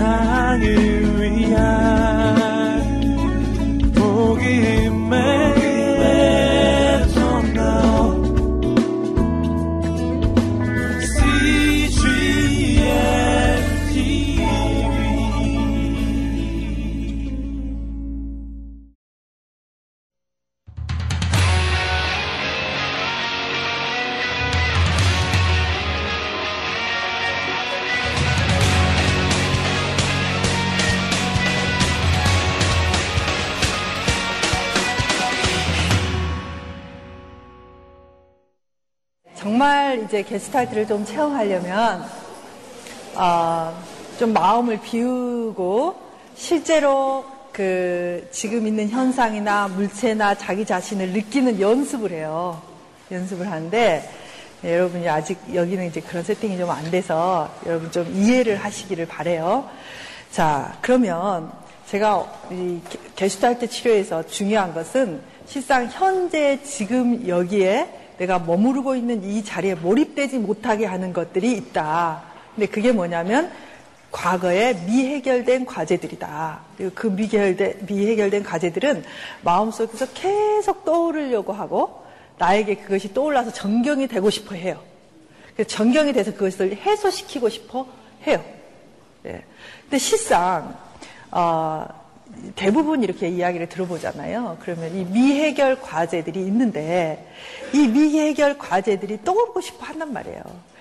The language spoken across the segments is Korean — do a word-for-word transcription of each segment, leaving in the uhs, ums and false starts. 세상을 위한 복음의 통로 씨지엔 티비 정말 이제 게스타트를 좀 체험하려면 어, 좀 마음을 비우고 실제로 그 지금 있는 현상이나 물체나 자기 자신을 느끼는 연습을 해요. 연습을 하는데 네, 여러분이 아직 여기는 이제 그런 세팅이 좀 안 돼서 여러분 좀 이해를 하시기를 바래요. 자, 그러면 제가 이 게슈탈트 치료에서 중요한 것은 실상 현재 지금 여기에 내가 머무르고 있는 이 자리에 몰입되지 못하게 하는 것들이 있다. 근데 그게 뭐냐면 과거에 미해결된 과제들이다. 그리고 그 미해결된, 미해결된 과제들은 마음속에서 계속 떠오르려고 하고 나에게 그것이 떠올라서 전경이 되고 싶어 해요. 그래서 전경이 돼서 그것을 해소시키고 싶어 해요. 네. 근데 실상 어, 대부분 이렇게 이야기를 들어보잖아요. 그러면 이 미해결 과제들이 있는데 이 미해결 과제들이 떠오르고 싶어 한단 말이에요.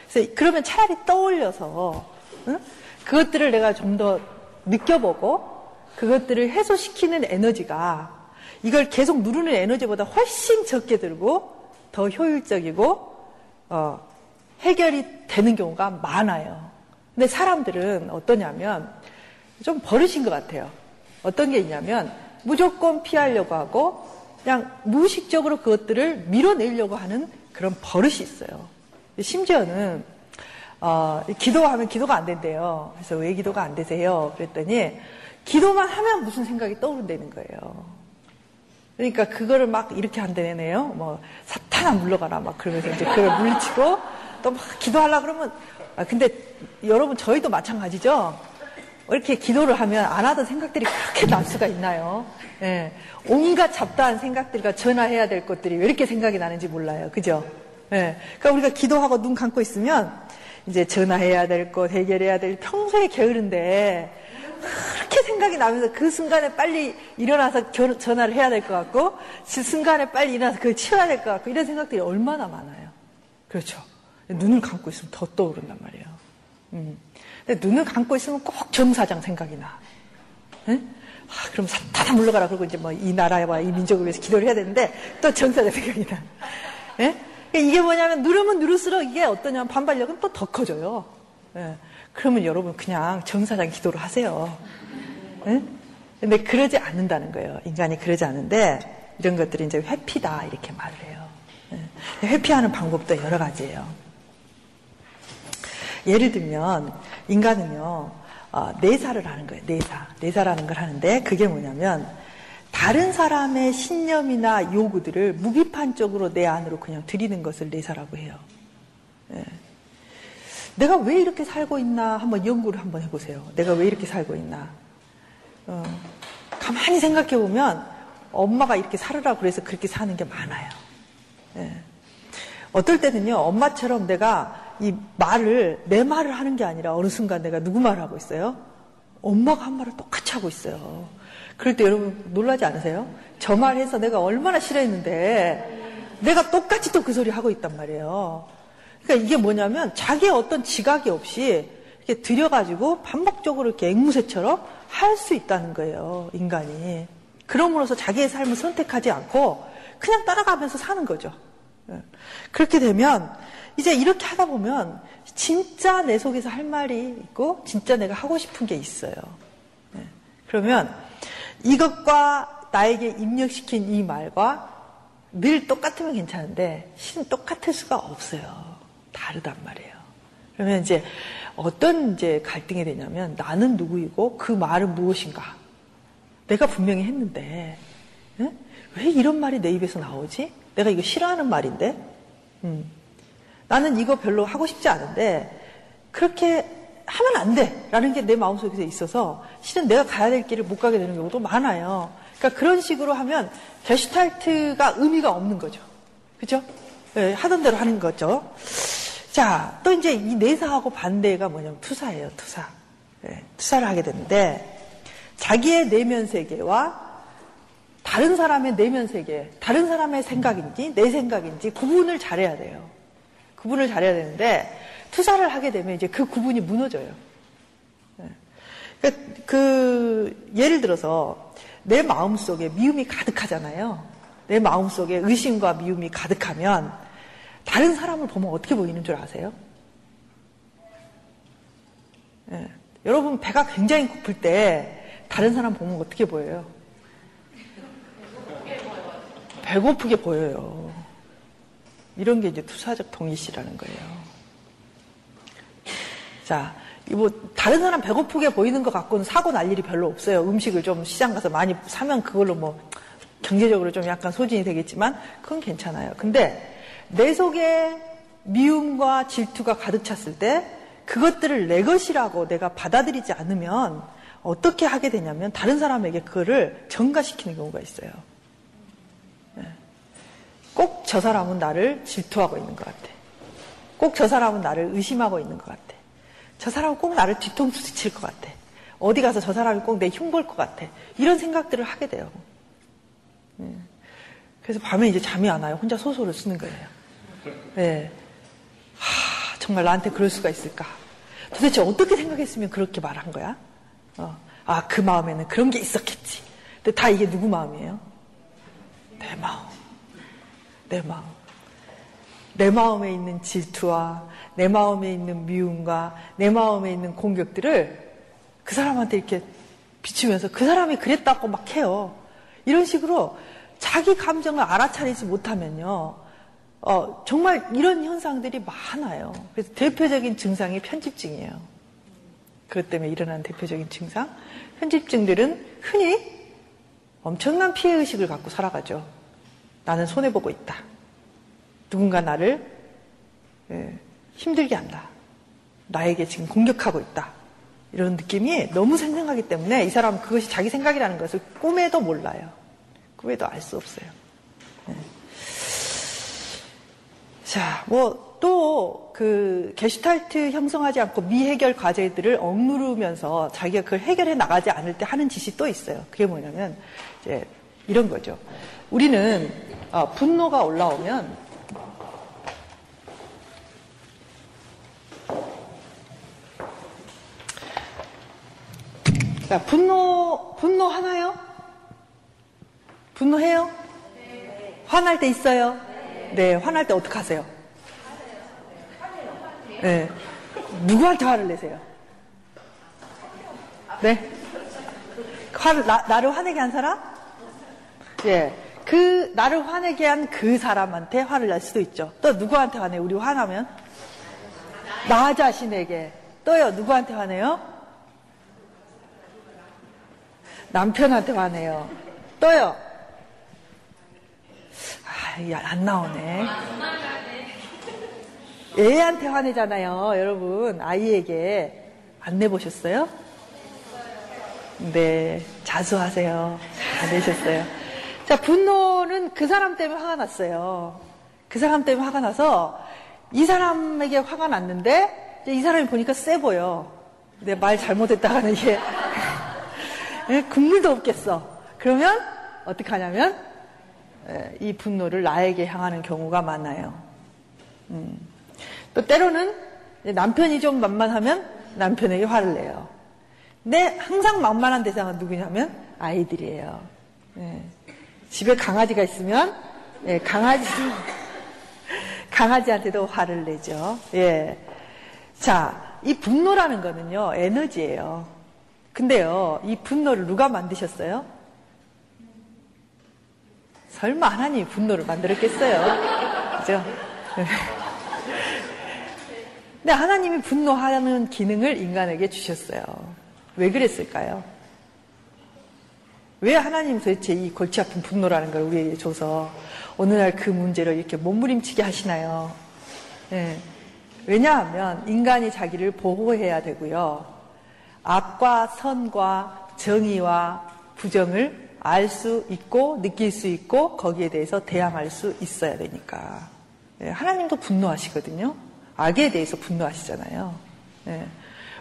그래서 그러면 차라리 떠올려서 응? 그것들을 내가 좀 더 느껴보고 그것들을 해소시키는 에너지가 이걸 계속 누르는 에너지보다 훨씬 적게 들고 더 효율적이고 어, 해결이 되는 경우가 많아요. 근데 사람들은 어떠냐면 좀 버릇인 것 같아요. 어떤 게 있냐면 무조건 피하려고 하고 그냥 무의식적으로 그것들을 밀어내려고 하는 그런 버릇이 있어요. 심지어는 어, 기도하면 기도가 안 된대요. 그래서 왜 기도가 안 되세요? 그랬더니 기도만 하면 무슨 생각이 떠오른다는 거예요. 그러니까 그거를 막 이렇게 한다네요. 뭐 사탄아 물러가라 막 그러면서 이제 그걸 물리치고 또 막 기도하려고 그러면 아, 근데 여러분 저희도 마찬가지죠. 이렇게 기도를 하면 안 하던 생각들이 그렇게 날 수가 있나요? 예. 온갖 잡다한 생각들과 전화해야 될 것들이 왜 이렇게 생각이 나는지 몰라요. 그죠? 예. 그러니까 우리가 기도하고 눈 감고 있으면 이제 전화해야 될 것, 해결해야 될, 평소에 게으른데 그렇게 생각이 나면서 그 순간에 빨리 일어나서 결, 전화를 해야 될 것 같고 그 순간에 빨리 일어나서 그걸 치워야 될 것 같고 이런 생각들이 얼마나 많아요. 그렇죠. 눈을 감고 있으면 더 떠오른단 말이에요. 음. 근데 눈을 감고 있으면 꼭 정사장 생각이 나. 응? 아, 그럼 사탄 물러가라. 그러고 이제 뭐 이 나라와 이 민족을 위해서 기도를 해야 되는데 또 정사장 생각이 나. 예? 그러니까 이게 뭐냐면 누르면 누를수록 이게 어떠냐면 반발력은 또 더 커져요. 예. 그러면 여러분 그냥 정사장 기도를 하세요. 예? 근데 그러지 않는다는 거예요. 인간이 그러지 않는데 이런 것들이 이제 회피다. 이렇게 말을 해요. 예. 회피하는 방법도 여러 가지예요. 예를 들면 인간은요 어, 내사를 하는 거예요. 내사, 내사라는 걸 하는데 그게 뭐냐면 다른 사람의 신념이나 요구들을 무비판적으로 내 안으로 그냥 들이는 것을 내사라고 해요. 예. 내가 왜 이렇게 살고 있나 한번 연구를 한번 해보세요. 내가 왜 이렇게 살고 있나. 어, 가만히 생각해 보면 엄마가 이렇게 살으라고 그래서 그렇게 사는 게 많아요. 예. 어떨 때는요 엄마처럼 내가 이 말을 내 말을 하는 게 아니라 어느 순간 내가 누구 말을 하고 있어요? 엄마가 한 말을 똑같이 하고 있어요. 그럴 때 여러분 놀라지 않으세요? 저 말해서 내가 얼마나 싫어했는데 내가 똑같이 또 그 소리 하고 있단 말이에요. 그러니까 이게 뭐냐면 자기의 어떤 지각이 없이 이렇게 들여가지고 반복적으로 이렇게 앵무새처럼 할 수 있다는 거예요. 인간이. 그러므로서 자기의 삶을 선택하지 않고 그냥 따라가면서 사는 거죠. 그렇게 되면 이제 이렇게 하다 보면 진짜 내 속에서 할 말이 있고 진짜 내가 하고 싶은 게 있어요. 그러면 이것과 나에게 입력시킨 이 말과 늘 똑같으면 괜찮은데 실은 똑같을 수가 없어요. 다르단 말이에요. 그러면 이제 어떤 이제 갈등이 되냐면 나는 누구이고 그 말은 무엇인가. 내가 분명히 했는데 왜 이런 말이 내 입에서 나오지? 내가 이거 싫어하는 말인데? 음. 나는 이거 별로 하고 싶지 않은데 그렇게 하면 안 돼! 라는 게 내 마음속에 있어서 실은 내가 가야 될 길을 못 가게 되는 경우도 많아요. 그러니까 그런 식으로 하면 게슈탈트가 의미가 없는 거죠. 그죠? 네, 하던 대로 하는 거죠. 자, 또 이제 이 내사하고 반대가 뭐냐면 투사예요, 투사. 네, 투사를 하게 되는데 자기의 내면 세계와 다른 사람의 내면 세계, 다른 사람의 생각인지 내 생각인지 구분을 잘해야 돼요. 구분을 잘해야 되는데 투사를 하게 되면 이제 그 구분이 무너져요. 네. 그러니까 그 예를 들어서 내 마음속에 미움이 가득하잖아요. 내 마음속에 의심과 미움이 가득하면 다른 사람을 보면 어떻게 보이는 줄 아세요? 네. 여러분 배가 굉장히 고플 때 다른 사람 보면 어떻게 보여요? 배고프게 보여요. 이런 게 이제 투사적 동일시라는 거예요. 자, 뭐 다른 사람 배고프게 보이는 것 갖고는 사고 날 일이 별로 없어요. 음식을 좀 시장 가서 많이 사면 그걸로 뭐 경제적으로 좀 약간 소진이 되겠지만 그건 괜찮아요. 근데 내 속에 미움과 질투가 가득 찼을 때 그것들을 내 것이라고 내가 받아들이지 않으면 어떻게 하게 되냐면 다른 사람에게 그거를 전가시키는 경우가 있어요. 꼭 저 사람은 나를 질투하고 있는 것 같아. 꼭 저 사람은 나를 의심하고 있는 것 같아. 저 사람은 꼭 나를 뒤통수 칠 것 같아. 어디 가서 저 사람이 꼭 내 흉볼 것 같아. 이런 생각들을 하게 돼요. 그래서 밤에 이제 잠이 안 와요. 혼자 소설을 쓰는 거예요. 네. 하, 정말 나한테 그럴 수가 있을까? 도대체 어떻게 생각했으면 그렇게 말한 거야? 어. 아, 그 마음에는 그런 게 있었겠지. 근데 다 이게 누구 마음이에요? 내 마음. 내 마음. 내 마음에 있는 질투와 내 마음에 있는 미움과 내 마음에 있는 공격들을 그 사람한테 이렇게 비추면서 그 사람이 그랬다고 막 해요. 이런 식으로 자기 감정을 알아차리지 못하면요. 어, 정말 이런 현상들이 많아요. 그래서 대표적인 증상이 편집증이에요. 그것 때문에 일어나는 대표적인 증상. 편집증들은 흔히 엄청난 피해의식을 갖고 살아가죠. 나는 손해보고 있다. 누군가 나를 힘들게 한다. 나에게 지금 공격하고 있다. 이런 느낌이 너무 생생하기 때문에 이 사람은 그것이 자기 생각이라는 것을 꿈에도 몰라요. 꿈에도 알 수 없어요. 네. 자, 뭐 또 그 게슈탈트 형성하지 않고 미해결 과제들을 억누르면서 자기가 그걸 해결해 나가지 않을 때 하는 짓이 또 있어요. 그게 뭐냐면 이제 이런 거죠. 우리는 어, 분노가 올라오면 자, 분노 분노 하나요? 분노해요? 네. 화날 때 있어요? 네. 네, 화날 때 어떻게 하세요? 네. 누구한테 화를 내세요? 네. 화를 나, 나를 화내게 한 사람? 예. 그 나를 화내게 한 그 사람한테 화를 낼 수도 있죠. 또 누구한테 화내요? 우리 화나면? 나 자신에게. 또요. 누구한테 화내요? 남편한테 화내요. 또요. 아, 야, 안 나오네. 애한테 화내잖아요. 여러분, 아이에게. 안 내보셨어요? 네. 자수하세요. 안 내셨어요. 자, 분노는 그 사람 때문에 화가 났어요. 그 사람 때문에 화가 나서 이 사람에게 화가 났는데 이제 이 사람이 보니까 쎄 보여. 내 말 잘못했다가는 이게 국물도 없겠어. 그러면 어떻게 하냐면 이 분노를 나에게 향하는 경우가 많아요. 음. 또 때로는 남편이 좀 만만하면 남편에게 화를 내요. 근데 항상 만만한 대상은 누구냐면 아이들이에요. 예. 집에 강아지가 있으면 예, 강아지 강아지한테도 화를 내죠. 예. 자, 이 분노라는 거는요 에너지예요. 근데요 이 분노를 누가 만드셨어요? 설마 하나님이 분노를 만들었겠어요? 그죠? 근데 하나님이 분노하는 기능을 인간에게 주셨어요. 왜 그랬을까요? 왜 하나님 도대체 이 골치 아픈 분노라는 걸 우리에게 줘서 어느 날 그 문제를 이렇게 몸부림치게 하시나요? 예. 왜냐하면 인간이 자기를 보호해야 되고요. 악과 선과 정의와 부정을 알 수 있고 느낄 수 있고 거기에 대해서 대항할 수 있어야 되니까. 하나님도 분노하시거든요. 악에 대해서 분노하시잖아요.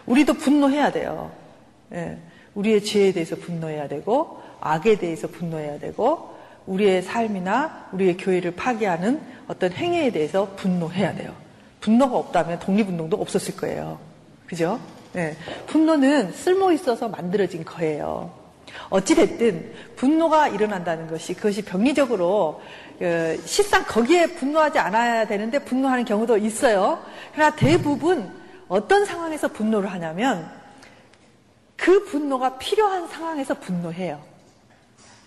우리도 분노해야 돼요. 우리의 죄에 대해서 분노해야 되고 악에 대해서 분노해야 되고 우리의 삶이나 우리의 교회를 파괴하는 어떤 행위에 대해서 분노해야 돼요. 분노가 없다면 독립운동도 없었을 거예요. 그죠? 네. 분노는 쓸모 있어서 만들어진 거예요. 어찌됐든 분노가 일어난다는 것이 그것이 병리적으로 실상 거기에 분노하지 않아야 되는데 분노하는 경우도 있어요. 그러나 대부분 어떤 상황에서 분노를 하냐면 그 분노가 필요한 상황에서 분노해요.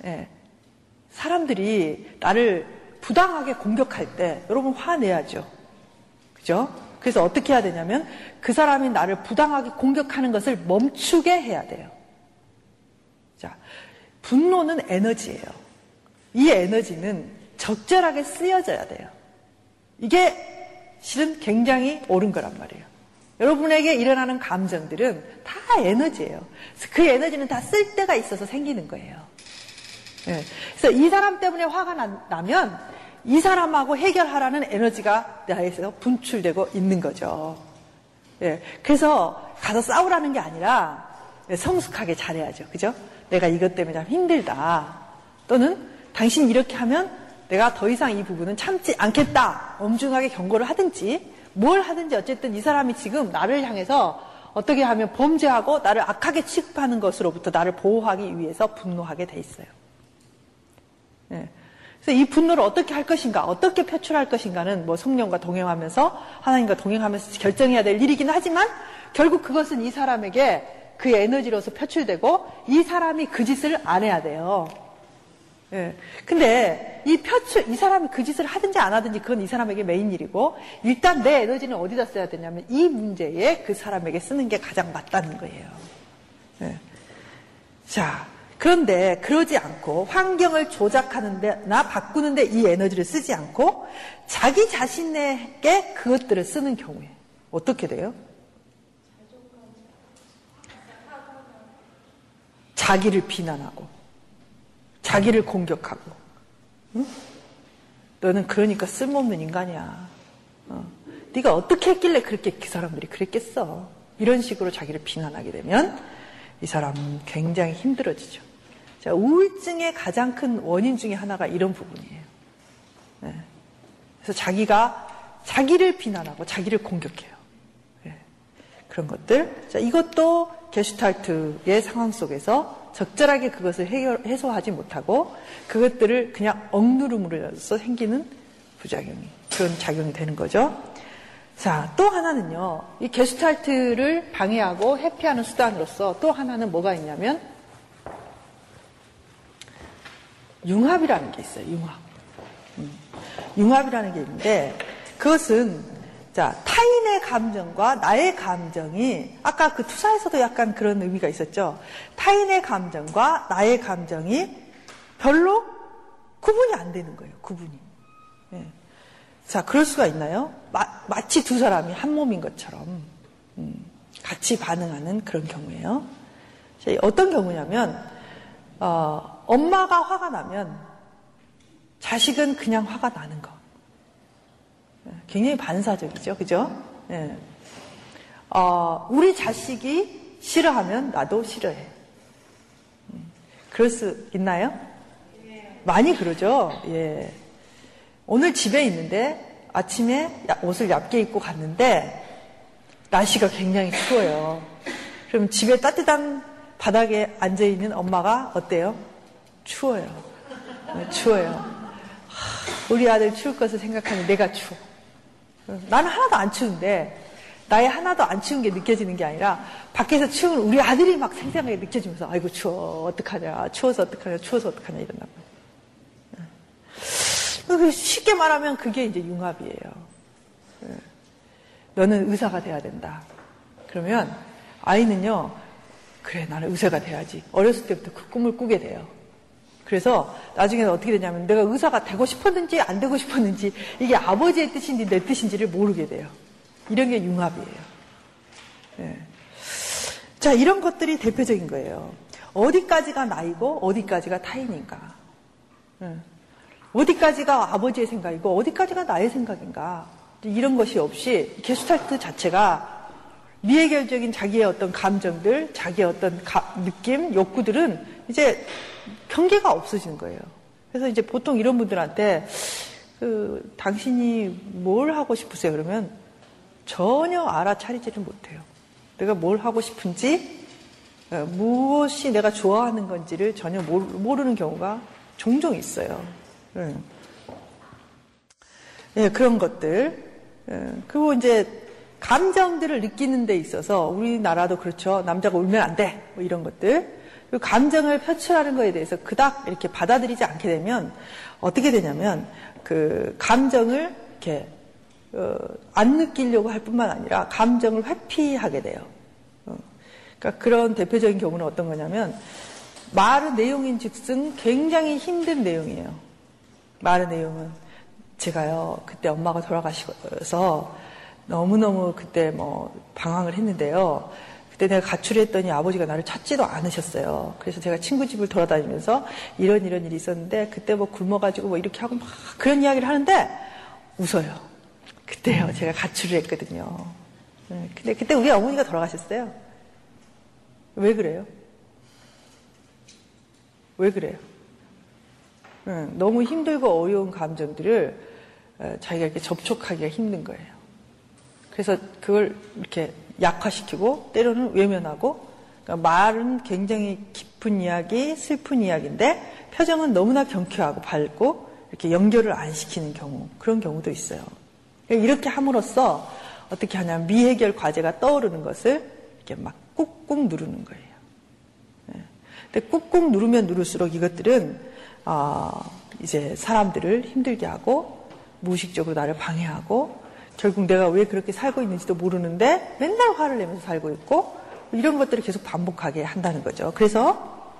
네. 사람들이 나를 부당하게 공격할 때 여러분 화내야죠. 그죠? 그래서 어떻게 해야 되냐면 그 사람이 나를 부당하게 공격하는 것을 멈추게 해야 돼요. 자, 분노는 에너지예요. 이 에너지는 적절하게 쓰여져야 돼요. 이게 실은 굉장히 옳은 거란 말이에요. 여러분에게 일어나는 감정들은 다 에너지예요. 그 에너지는 다 쓸 때가 있어서 생기는 거예요. 예. 그래서 이 사람 때문에 화가 나, 나면 이 사람하고 해결하라는 에너지가 나에서 분출되고 있는 거죠. 예. 그래서 가서 싸우라는 게 아니라 예, 성숙하게 잘해야죠. 그죠? 내가 이것 때문에 참 힘들다. 또는 당신 이렇게 하면 내가 더 이상 이 부분은 참지 않겠다. 엄중하게 경고를 하든지 뭘 하든지 어쨌든 이 사람이 지금 나를 향해서 어떻게 하면 범죄하고 나를 악하게 취급하는 것으로부터 나를 보호하기 위해서 분노하게 돼 있어요. 예. 그래서 이 분노를 어떻게 할 것인가, 어떻게 표출할 것인가는 뭐 성령과 동행하면서 하나님과 동행하면서 결정해야 될 일이긴 하지만 결국 그것은 이 사람에게 그 에너지로서 표출되고 이 사람이 그 짓을 안 해야 돼요. 예. 근데 이 표출, 이 사람이 그 짓을 하든지 안 하든지 그건 이 사람에게 메인 일이고 일단 내 에너지는 어디다 써야 되냐면 이 문제에 그 사람에게 쓰는 게 가장 맞다는 거예요. 예. 자. 그런데 그러지 않고 환경을 조작하는 데나 바꾸는 데 이 에너지를 쓰지 않고 자기 자신에게 그것들을 쓰는 경우에 어떻게 돼요? 자기를 비난하고 자기를 공격하고 응? 너는 그러니까 쓸모없는 인간이야. 어. 네가 어떻게 했길래 그렇게 그 사람들이 그랬겠어. 이런 식으로 자기를 비난하게 되면 이 사람은 굉장히 힘들어지죠. 자, 우울증의 가장 큰 원인 중에 하나가 이런 부분이에요. 네. 그래서 자기가 자기를 비난하고 자기를 공격해요. 네. 그런 것들. 자, 이것도 게슈탈트의 상황 속에서 적절하게 그것을 해결, 해소하지 못하고 그것들을 그냥 억누름으로써 생기는 부작용이 그런 작용이 되는 거죠. 자, 또 하나는요. 이 게슈탈트를 방해하고 회피하는 수단으로서 또 하나는 뭐가 있냐면 융합이라는 게 있어요. 융합. 음. 융합이라는 게 있는데 그것은 자, 타인의 감정과 나의 감정이 아까 그 투사에서도 약간 그런 의미가 있었죠. 타인의 감정과 나의 감정이 별로 구분이 안 되는 거예요. 구분이. 예. 자, 그럴 수가 있나요? 마, 마치 두 사람이 한 몸인 것처럼 음, 같이 반응하는 그런 경우예요. 자, 어떤 경우냐면 어, 엄마가 화가 나면 자식은 그냥 화가 나는 거. 굉장히 반사적이죠. 그죠? 예. 어, 우리 자식이 싫어하면 나도 싫어해. 그럴 수 있나요? 많이 그러죠. 예. 오늘 집에 있는데 아침에 옷을 얇게 입고 갔는데 날씨가 굉장히 추워요. 그럼 집에 따뜻한 바닥에 앉아있는 엄마가 어때요? 추워요. 추워요. 하, 우리 아들 추울 것을 생각하니 내가 추워. 나는 하나도 안 추운데 나의 하나도 안 추운 게 느껴지는 게 아니라 밖에서 추운 우리 아들이 막 생생하게 느껴지면서 아이고 추워 어떡하냐 추워서 어떡하냐 추워서 어떡하냐 이런단 말이에요. 쉽게 말하면 그게 이제 융합이에요. 너는 의사가 돼야 된다. 그러면 아이는요 그래 나는 의사가 돼야지. 어렸을 때부터 그 꿈을 꾸게 돼요. 그래서 나중에는 어떻게 되냐면 내가 의사가 되고 싶었는지 안 되고 싶었는지 이게 아버지의 뜻인지 내 뜻인지를 모르게 돼요. 이런 게 융합이에요. 예. 자, 이런 것들이 대표적인 거예요. 어디까지가 나이고 어디까지가 타인인가. 예. 어디까지가 아버지의 생각이고 어디까지가 나의 생각인가. 이런 것이 없이 게슈탈트 자체가 미해결적인 자기의 어떤 감정들, 자기의 어떤 가, 느낌, 욕구들은 이제 경계가 없어지는 거예요. 그래서 이제 보통 이런 분들한테 그 당신이 뭘 하고 싶으세요? 그러면 전혀 알아차리지를 못해요. 내가 뭘 하고 싶은지, 무엇이 내가 좋아하는 건지를 전혀 모르는 경우가 종종 있어요. 예, 네, 그런 것들. 그리고 이제 감정들을 느끼는 데 있어서 우리나라도 그렇죠. 남자가 울면 안 돼. 뭐 이런 것들. 그리고 감정을 표출하는 거에 대해서 그닥 이렇게 받아들이지 않게 되면 어떻게 되냐면 그 감정을 이렇게 어, 안 느끼려고 할 뿐만 아니라 감정을 회피하게 돼요. 어. 그러니까 그런 대표적인 경우는 어떤 거냐면 말의 내용인 즉슨 굉장히 힘든 내용이에요. 말의 내용은 제가요 그때 엄마가 돌아가셔서 너무너무 그때 뭐 방황을 했는데요. 그때 내가 가출을 했더니 아버지가 나를 찾지도 않으셨어요. 그래서 제가 친구 집을 돌아다니면서 이런 이런 일이 있었는데 그때 뭐 굶어가지고 뭐 이렇게 하고 막 그런 이야기를 하는데 웃어요. 그때요 제가 가출을 했거든요. 근데 그때 우리 어머니가 돌아가셨어요. 왜 그래요? 왜 그래요? 너무 힘들고 어려운 감정들을 자기가 이렇게 접촉하기가 힘든 거예요. 그래서 그걸 이렇게 약화시키고 때로는 외면하고, 그러니까 말은 굉장히 깊은 이야기, 슬픈 이야기인데 표정은 너무나 경쾌하고 밝고 이렇게 연결을 안 시키는 경우, 그런 경우도 있어요. 이렇게 함으로써 어떻게 하냐면 미해결 과제가 떠오르는 것을 이렇게 막 꾹꾹 누르는 거예요. 근데 꾹꾹 누르면 누를수록 이것들은 어, 이제 사람들을 힘들게 하고 무의식적으로 나를 방해하고. 결국 내가 왜 그렇게 살고 있는지도 모르는데 맨날 화를 내면서 살고 있고 이런 것들을 계속 반복하게 한다는 거죠. 그래서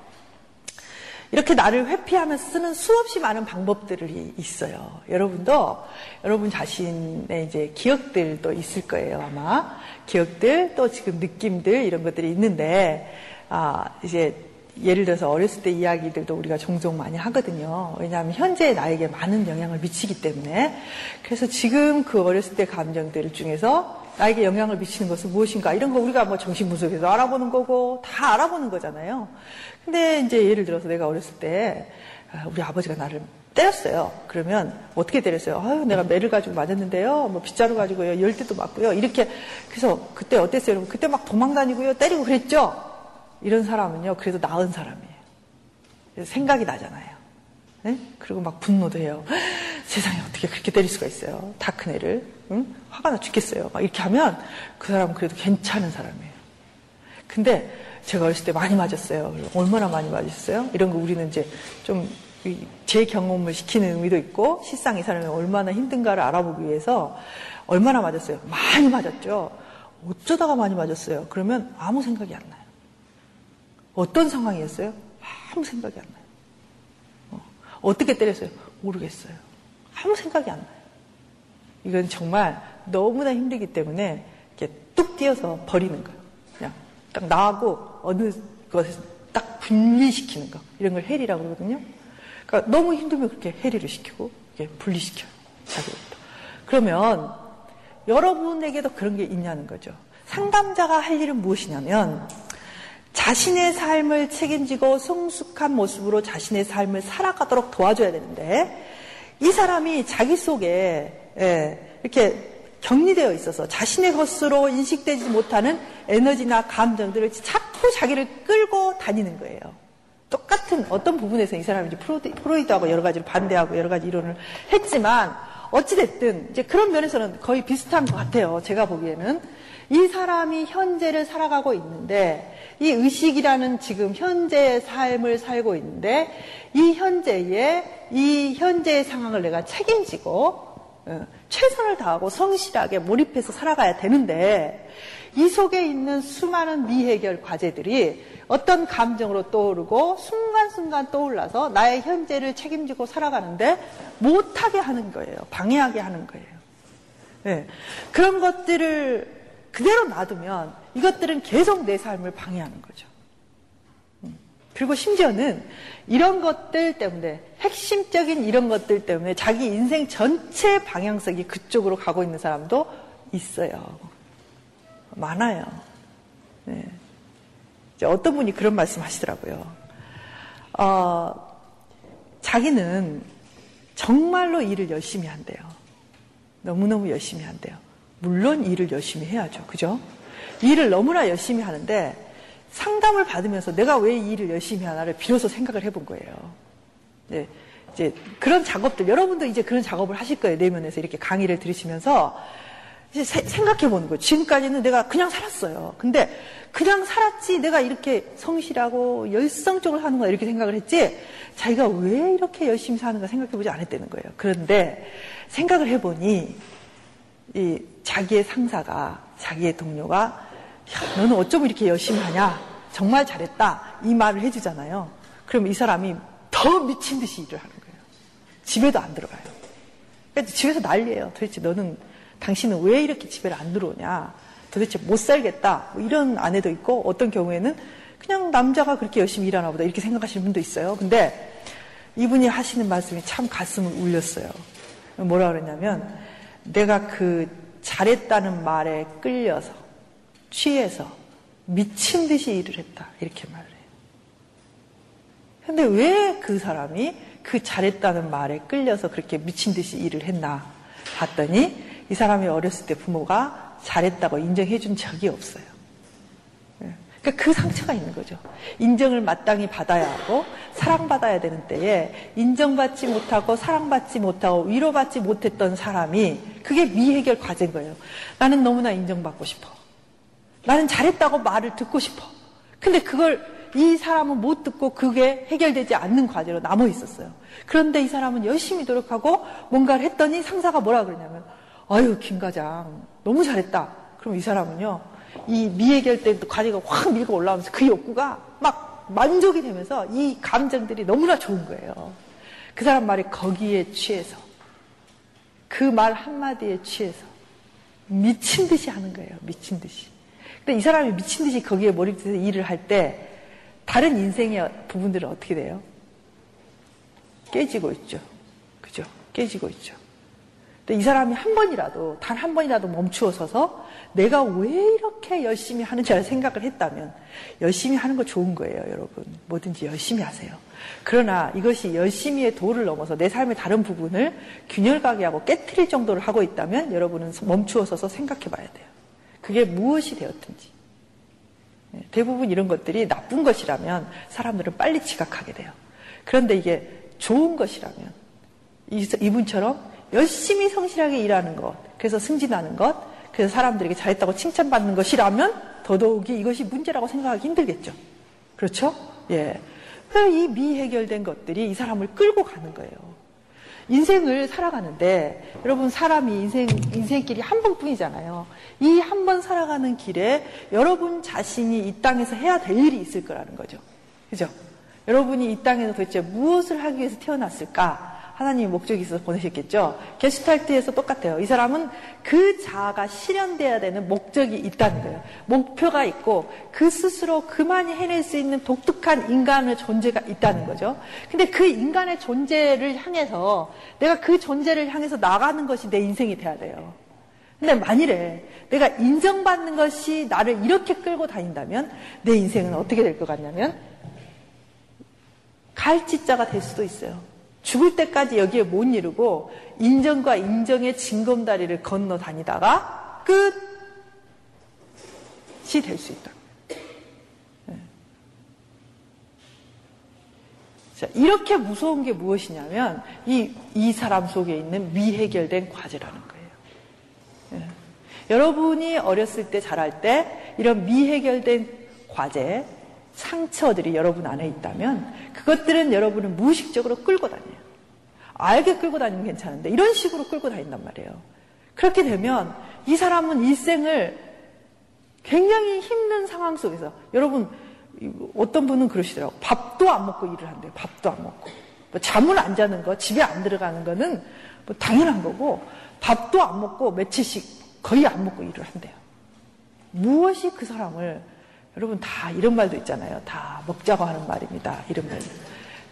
이렇게 나를 회피하면서 쓰는 수없이 많은 방법들이 있어요. 여러분도 여러분 자신의 이제 기억들도 있을 거예요. 아마 기억들 또 지금 느낌들 이런 것들이 있는데 아 이제 예를 들어서 어렸을 때 이야기들도 우리가 종종 많이 하거든요. 왜냐하면 현재의 나에게 많은 영향을 미치기 때문에. 그래서 지금 그 어렸을 때 감정들 중에서 나에게 영향을 미치는 것은 무엇인가 이런 거 우리가 뭐 정신분석에서 알아보는 거고 다 알아보는 거잖아요. 근데 이제 예를 들어서 내가 어렸을 때 우리 아버지가 나를 때렸어요. 그러면 어떻게 때렸어요? 아유, 내가 매를 가지고 맞았는데요. 뭐 빗자루 가지고 열 대도 맞고요. 이렇게. 그래서 그때 어땠어요? 여러분? 그때 막 도망다니고요. 때리고 그랬죠? 이런 사람은요, 그래도 나은 사람이에요. 그래서 생각이 나잖아요. 네? 그리고 막 분노도 해요. 세상에 어떻게 그렇게 때릴 수가 있어요. 다 큰 애를. 응? 화가 나 죽겠어요. 막 이렇게 하면 그 사람은 그래도 괜찮은 사람이에요. 근데 제가 어렸을 때 많이 맞았어요. 얼마나 많이 맞았어요? 이런 거 우리는 이제 좀 제 경험을 시키는 의미도 있고, 실상 이 사람이 얼마나 힘든가를 알아보기 위해서 얼마나 맞았어요? 많이 맞았죠. 어쩌다가 많이 맞았어요. 그러면 아무 생각이 안 나요. 어떤 상황이었어요? 아무 생각이 안 나요. 어. 어떻게 때렸어요? 모르겠어요. 아무 생각이 안 나요. 이건 정말 너무나 힘들기 때문에 이렇게 뚝 띄어서 버리는 거예요. 그냥 딱 나하고 어느 것에서 딱 분리시키는 거. 이런 걸 해리라고 그러거든요. 그러니까 너무 힘들면 그렇게 해리를 시키고 이렇게 분리시켜요. 자기로부터. 그러면 여러분에게도 그런 게 있냐는 거죠. 상담자가 할 일은 무엇이냐면 자신의 삶을 책임지고 성숙한 모습으로 자신의 삶을 살아가도록 도와줘야 되는데 이 사람이 자기 속에 이렇게 격리되어 있어서 자신의 것으로 인식되지 못하는 에너지나 감정들을 자꾸 자기를 끌고 다니는 거예요. 똑같은 어떤 부분에서 이 사람이 프로이드하고 여러 가지를 반대하고 여러 가지 이론을 했지만 어찌됐든 이제 그런 면에서는 거의 비슷한 것 같아요. 제가 보기에는. 이 사람이 현재를 살아가고 있는데 이 의식이라는 지금 현재의 삶을 살고 있는데 이 현재의 이 현재의 상황을 내가 책임지고 최선을 다하고 성실하게 몰입해서 살아가야 되는데 이 속에 있는 수많은 미해결 과제들이 어떤 감정으로 떠오르고 순간순간 떠올라서 나의 현재를 책임지고 살아가는데 못하게 하는 거예요. 방해하게 하는 거예요. 네. 그런 것들을 그대로 놔두면 이것들은 계속 내 삶을 방해하는 거죠. 그리고 심지어는 이런 것들 때문에, 핵심적인 이런 것들 때문에 자기 인생 전체 방향성이 그쪽으로 가고 있는 사람도 있어요. 많아요. 네. 이제 어떤 분이 그런 말씀 하시더라고요. 어, 자기는 정말로 일을 열심히 한대요. 너무너무 열심히 한대요. 물론 일을 열심히 해야죠. 그죠? 일을 너무나 열심히 하는데 상담을 받으면서 내가 왜 이 일을 열심히 하나를 비로소 생각을 해본 거예요. 네, 이제 그런 작업들, 여러분도 이제 그런 작업을 하실 거예요. 내면에서 이렇게 강의를 들으시면서 이제 세, 생각해보는 거예요. 지금까지는 내가 그냥 살았어요. 근데 그냥 살았지, 내가 이렇게 성실하고 열성적으로 하는 거야 이렇게 생각을 했지, 자기가 왜 이렇게 열심히 사는가 생각해보지 않았다는 거예요. 그런데 생각을 해보니 이 자기의 상사가, 자기의 동료가, 야, 너는 어쩜 이렇게 열심히 하냐, 정말 잘했다, 이 말을 해주잖아요. 그럼 이 사람이 더 미친 듯이 일을 하는 거예요. 집에도 안 들어가요. 그러니까 집에서 난리예요. 도대체 너는, 당신은 왜 이렇게 집에 안 들어오냐, 도대체 못 살겠다, 뭐 이런 아내도 있고, 어떤 경우에는 그냥 남자가 그렇게 열심히 일하나 보다 이렇게 생각하시는 분도 있어요. 근데 이분이 하시는 말씀이 참 가슴을 울렸어요. 뭐라 그러냐면, 내가 그 잘했다는 말에 끌려서, 취해서 미친 듯이 일을 했다, 이렇게 말을 해요. 근데 왜 그 사람이 그 잘했다는 말에 끌려서 그렇게 미친 듯이 일을 했나 봤더니, 이 사람이 어렸을 때 부모가 잘했다고 인정해 준 적이 없어요. 그러니까 그 상처가 있는 거죠. 인정을 마땅히 받아야 하고 사랑받아야 되는 때에 인정받지 못하고 사랑받지 못하고 위로받지 못했던 사람이, 그게 미해결 과제인 거예요. 나는 너무나 인정받고 싶어, 나는 잘했다고 말을 듣고 싶어. 근데 그걸 이 사람은 못 듣고 그게 해결되지 않는 과제로 남아 있었어요. 그런데 이 사람은 열심히 노력하고 뭔가를 했더니 상사가 뭐라 그러냐면, 아유, 김 과장 너무 잘했다. 그럼 이 사람은요, 이 미해결된 과제가 확 밀고 올라오면서 그 욕구가 막 만족이 되면서 이 감정들이 너무나 좋은 거예요. 그 사람 말이 거기에 취해서, 그 말 한마디에 취해서 미친 듯이 하는 거예요. 미친 듯이. 근데 이 사람이 미친 듯이 거기에 몰입돼서 일을 할 때 다른 인생의 부분들은 어떻게 돼요? 깨지고 있죠. 그죠? 깨지고 있죠. 근데 이 사람이 한 번이라도, 단 한 번이라도 멈추어 서서 내가 왜 이렇게 열심히 하는지 생각을 했다면, 열심히 하는 거 좋은 거예요, 여러분. 뭐든지 열심히 하세요. 그러나 이것이 열심히의 도를 넘어서 내 삶의 다른 부분을 균열가게 하고 깨트릴 정도를 하고 있다면, 여러분은 멈추어 서서 생각해 봐야 돼요. 그게 무엇이 되었든지. 대부분 이런 것들이 나쁜 것이라면 사람들은 빨리 지각하게 돼요. 그런데 이게 좋은 것이라면, 이분처럼 열심히 성실하게 일하는 것, 그래서 승진하는 것, 그래서 사람들에게 잘했다고 칭찬받는 것이라면 더더욱이 이것이 문제라고 생각하기 힘들겠죠. 그렇죠? 예. 이 미해결된 것들이 이 사람을 끌고 가는 거예요. 인생을 살아가는데, 여러분, 사람이 인생, 인생길이 한 번뿐이잖아요. 이 한 번 살아가는 길에 여러분 자신이 이 땅에서 해야 될 일이 있을 거라는 거죠. 그죠? 여러분이 이 땅에서 도대체 무엇을 하기 위해서 태어났을까? 하나님이 목적이 있어서 보내셨겠죠. 게슈탈트에서 똑같아요. 이 사람은 그 자아가 실현되어야 되는 목적이 있다는 거예요. 목표가 있고 그 스스로 그만이 해낼 수 있는 독특한 인간의 존재가 있다는 거죠. 근데 그 인간의 존재를 향해서, 내가 그 존재를 향해서 나가는 것이 내 인생이 돼야 돼요. 근데 만일에 내가 인정받는 것이 나를 이렇게 끌고 다닌다면 내 인생은 어떻게 될 것 같냐면, 갈짓자가 될 수도 있어요. 죽을 때까지 여기에 못 이루고 인정과 인정의 징검다리를 건너 다니다가 끝이 될 수 있다. 네. 자, 이렇게 무서운 게 무엇이냐면 이, 이 사람 속에 있는 미해결된 과제라는 거예요. 네. 여러분이 어렸을 때, 자랄 때 이런 미해결된 과제, 상처들이 여러분 안에 있다면 그것들은 여러분은 무의식적으로 끌고 다녀요. 알게 끌고 다니면 괜찮은데 이런 식으로 끌고 다닌단 말이에요. 그렇게 되면 이 사람은 일생을 굉장히 힘든 상황 속에서, 여러분, 어떤 분은 그러시더라고요. 밥도 안 먹고 일을 한대요. 밥도 안 먹고, 뭐 잠을 안 자는 거, 집에 안 들어가는 거는 뭐 당연한 거고, 밥도 안 먹고 며칠씩 거의 안 먹고 일을 한대요. 무엇이 그 사람을, 여러분 다 이런 말도 있잖아요. 다 먹자고 하는 말입니다. 이런 말.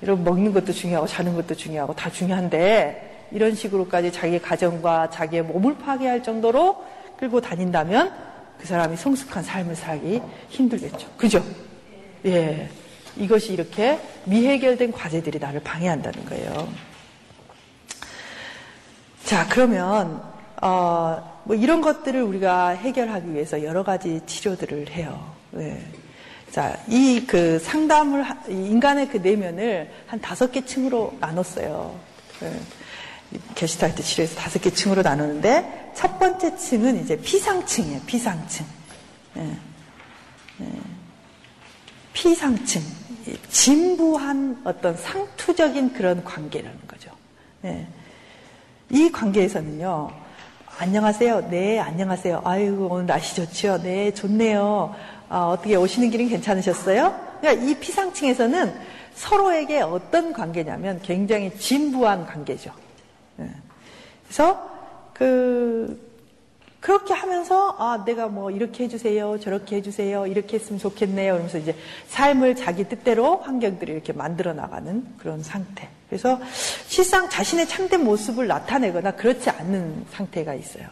여러분 먹는 것도 중요하고 자는 것도 중요하고 다 중요한데 이런 식으로까지 자기 가정과 자기의 몸을 파괴할 정도로 끌고 다닌다면 그 사람이 성숙한 삶을 살기 힘들겠죠. 그죠? 예. 이것이 이렇게 미해결된 과제들이 나를 방해한다는 거예요. 자, 그러면 어, 뭐 이런 것들을 우리가 해결하기 위해서 여러 가지 치료들을 해요. 네. 자, 이 그 상담을 인간의 그 내면을 한 다섯 개 층으로 나눴어요. 네. 게슈탈트 치료에서 다섯 개 층으로 나누는데 첫 번째 층은 이제 피상층이에요. 피상층. 네. 네. 피상층. 진부한 어떤 상투적인 그런 관계라는 거죠. 네. 이 관계에서는요, 안녕하세요. 네, 안녕하세요. 아이고, 오늘 날씨 좋지요. 네, 좋네요. 아, 어떻게 오시는 길은 괜찮으셨어요? 그러니까 이 피상층에서는 서로에게 어떤 관계냐면 굉장히 진부한 관계죠. 네. 그래서 그 그렇게 하면서 아, 내가 뭐 이렇게 해주세요, 저렇게 해주세요, 이렇게 했으면 좋겠네요. 그러면서 이제 삶을 자기 뜻대로 환경들을 이렇게 만들어 나가는 그런 상태. 그래서 실상 자신의 참된 모습을 나타내거나 그렇지 않는 상태가 있어요.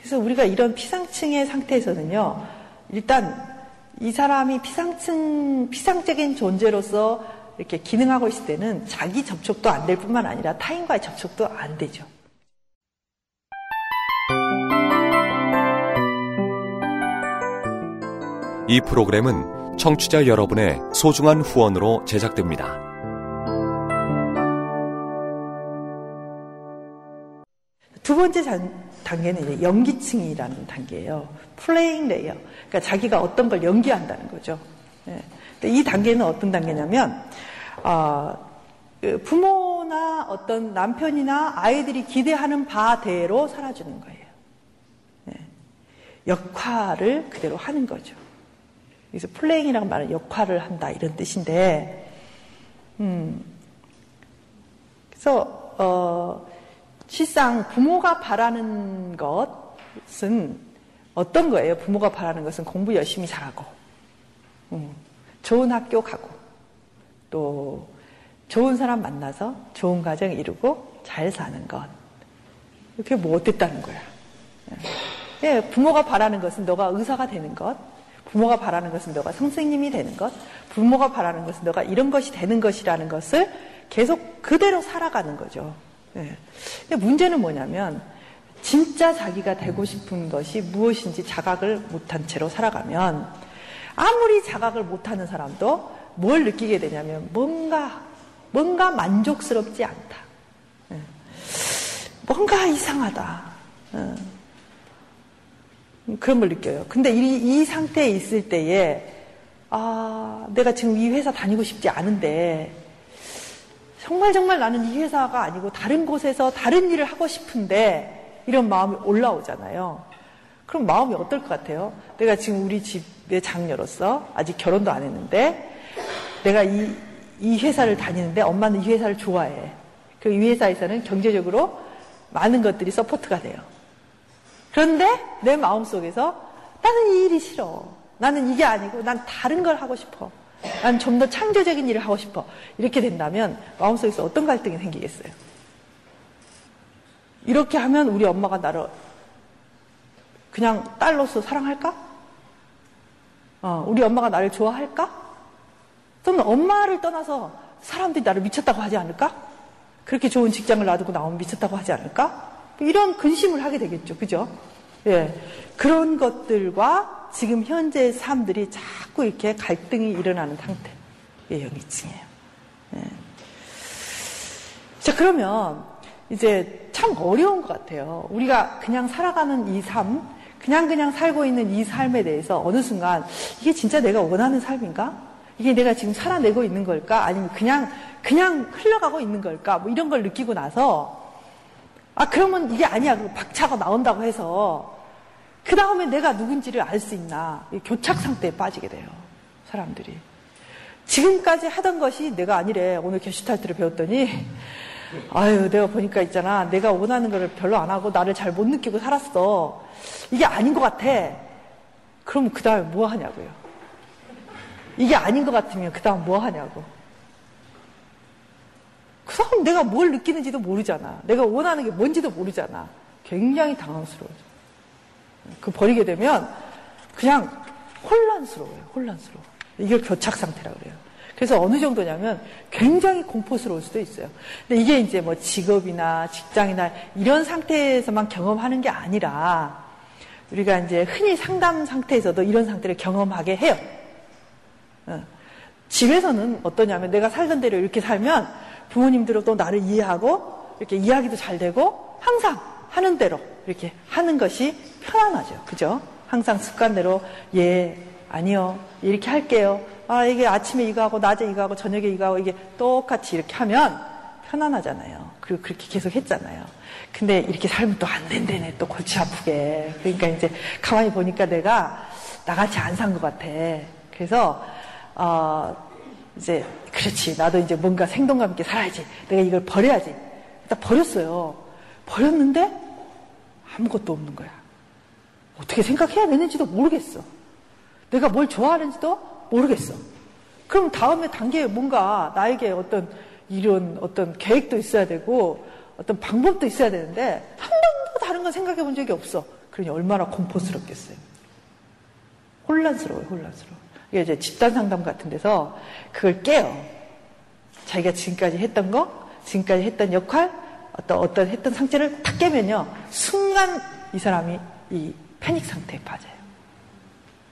그래서 우리가 이런 피상층의 상태에서는요, 일단 이 사람이 피상층, 피상적인 존재로서 이렇게 기능하고 있을 때는 자기 접촉도 안 될 뿐만 아니라 타인과의 접촉도 안 되죠. 이 프로그램은 청취자 여러분의 소중한 후원으로 제작됩니다. 두 번째 단계는 이제 연기층이라는 단계예요. 플레잉 레이어. 그러니까 자기가 어떤 걸 연기한다는 거죠. 이 단계는 어떤 단계냐면 어, 부모나 어떤 남편이나 아이들이 기대하는 바대로 살아주는 거예요. 역할을 그대로 하는 거죠. 그래서 플레잉이라고 말하는 역할을 한다 이런 뜻인데, 음, 그래서 어, 실상 부모가 바라는 것은 어떤 거예요? 부모가 바라는 것은 공부 열심히 잘하고, 음, 좋은 학교 가고, 또 좋은 사람 만나서 좋은 가정 이루고 잘 사는 것. 그게 뭐 어땠다는 거야? 예, 부모가 바라는 것은 너가 의사가 되는 것. 부모가 바라는 것은 너가 선생님이 되는 것, 부모가 바라는 것은 너가 이런 것이 되는 것이라는 것을 계속 그대로 살아가는 거죠. 예. 근데 문제는 뭐냐면 진짜 자기가 되고 싶은 것이 무엇인지 자각을 못한 채로 살아가면 아무리 자각을 못하는 사람도 뭘 느끼게 되냐면 뭔가 뭔가 만족스럽지 않다. 예. 뭔가 이상하다. 예. 그런 걸 느껴요. 근데 이, 이 상태에 있을 때에 아, 내가 지금 이 회사 다니고 싶지 않은데 정말 정말 나는 이 회사가 아니고 다른 곳에서 다른 일을 하고 싶은데 이런 마음이 올라오잖아요. 그럼 마음이 어떨 것 같아요? 내가 지금 우리 집의 장녀로서 아직 결혼도 안 했는데 내가 이, 이 회사를 다니는데 엄마는 이 회사를 좋아해. 그 이 회사에서는 경제적으로 많은 것들이 서포트가 돼요. 그런데 내 마음속에서 나는 이 일이 싫어. 나는 이게 아니고 난 다른 걸 하고 싶어. 난 좀 더 창조적인 일을 하고 싶어. 이렇게 된다면 마음속에서 어떤 갈등이 생기겠어요? 이렇게 하면 우리 엄마가 나를 그냥 딸로서 사랑할까? 어, 우리 엄마가 나를 좋아할까? 또는 엄마를 떠나서 사람들이 나를 미쳤다고 하지 않을까? 그렇게 좋은 직장을 놔두고 나오면 미쳤다고 하지 않을까? 이런 근심을 하게 되겠죠. 그죠? 예. 그런 것들과 지금 현재의 삶들이 자꾸 이렇게 갈등이 일어나는 상태의 영위증이에요. 예. 자, 그러면 이제 참 어려운 것 같아요. 우리가 그냥 살아가는 이 삶, 그냥 그냥 살고 있는 이 삶에 대해서 어느 순간 이게 진짜 내가 원하는 삶인가? 이게 내가 지금 살아내고 있는 걸까? 아니면 그냥, 그냥 흘러가고 있는 걸까? 뭐 이런 걸 느끼고 나서 아, 그러면 이게 아니야. 박차가 나온다고 해서 그 다음에 내가 누군지를 알 수 있나. 교착 상태에 빠지게 돼요. 사람들이. 지금까지 하던 것이 내가 아니래. 오늘 게슈탈트를 배웠더니 아유, 내가 보니까 있잖아, 내가 원하는 걸 별로 안 하고 나를 잘 못 느끼고 살았어. 이게 아닌 것 같아. 그럼 그 다음에 뭐 하냐고요. 이게 아닌 것 같으면 그 다음 뭐 하냐고. 그 다음 내가 뭘 느끼는지도 모르잖아. 내가 원하는 게 뭔지도 모르잖아. 굉장히 당황스러워져. 그 버리게 되면 그냥 혼란스러워요. 혼란스러워. 이게 교착상태라고 그래요. 그래서 어느 정도냐면 굉장히 공포스러울 수도 있어요. 근데 이게 이제 뭐 직업이나 직장이나 이런 상태에서만 경험하는 게 아니라 우리가 이제 흔히 상담 상태에서도 이런 상태를 경험하게 해요. 집에서는 어떠냐면 내가 살던 대로 이렇게 살면 부모님들도 나를 이해하고 이렇게 이야기도 잘 되고 항상 하는 대로 이렇게 하는 것이 편안하죠. 그죠? 항상 습관대로 예, 아니요, 이렇게 할게요. 아, 이게 아침에 이거 하고, 낮에 이거 하고, 저녁에 이거 하고, 이게 똑같이 이렇게 하면 편안하잖아요. 그리고 그렇게 계속 했잖아요. 근데 이렇게 살면 또 안 된다네, 또 골치 아프게. 그러니까 이제 가만히 보니까 내가 나같이 안 산 것 같아. 그래서, 어, 이제, 그렇지. 나도 이제 뭔가 생동감 있게 살아야지. 내가 이걸 버려야지. 일단 버렸어요. 버렸는데 아무것도 없는 거야. 어떻게 생각해야 되는지도 모르겠어. 내가 뭘 좋아하는지도 모르겠어. 그럼 다음에 단계에 뭔가 나에게 어떤 이런 어떤 계획도 있어야 되고 어떤 방법도 있어야 되는데 한 번도 다른 건 생각해 본 적이 없어. 그러니 얼마나 공포스럽겠어요. 혼란스러워요. 혼란스러워. 이게 이제 집단 상담 같은 데서 그걸 깨요. 자기가 지금까지 했던 거, 지금까지 했던 역할, 어떤 어떤 했던 상태를 탁 깨면요, 순간 이 사람이 이 패닉 상태에 빠져요.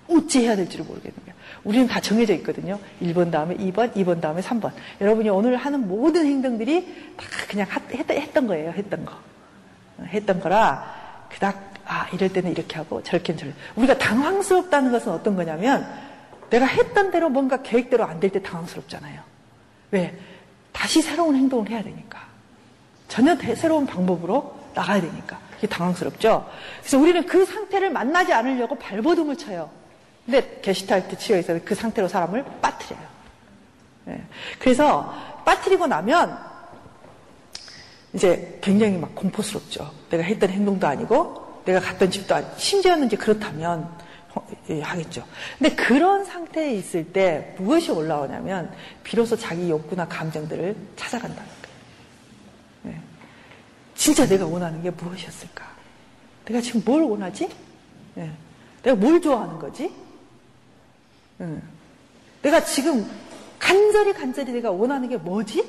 어찌 해야 될지를 모르겠는 거예요. 우리는 다 정해져 있거든요. 일 번 다음에 이 번, 이 번 다음에 삼 번. 여러분이 오늘 하는 모든 행동들이 다 그냥 했던 거예요. 했던 거. 했던 거라 그닥 아 이럴 때는 이렇게 하고 저렇게 저렇게. 우리가 당황스럽다는 것은 어떤 거냐면 내가 했던 대로 뭔가 계획대로 안 될 때 당황스럽잖아요. 왜? 다시 새로운 행동을 해야 되니까. 전혀 새로운 방법으로 나가야 되니까. 이게 당황스럽죠. 그래서 우리는 그 상태를 만나지 않으려고 발버둥을 쳐요. 근데 게슈탈트 치료에서는 그 상태로 사람을 빠뜨려요. 예. 그래서 빠뜨리고 나면 이제 굉장히 막 공포스럽죠. 내가 했던 행동도 아니고 내가 갔던 집도 아니고 심지어는 이제 그렇다면 예, 하겠죠. 근데 그런 상태에 있을 때 무엇이 올라오냐면 비로소 자기 욕구나 감정들을 찾아간다는 거예요. 예. 진짜 내가 원하는 게 무엇이었을까? 내가 지금 뭘 원하지? 예. 내가 뭘 좋아하는 거지? 응. 내가 지금 간절히 간절히 내가 원하는 게 뭐지?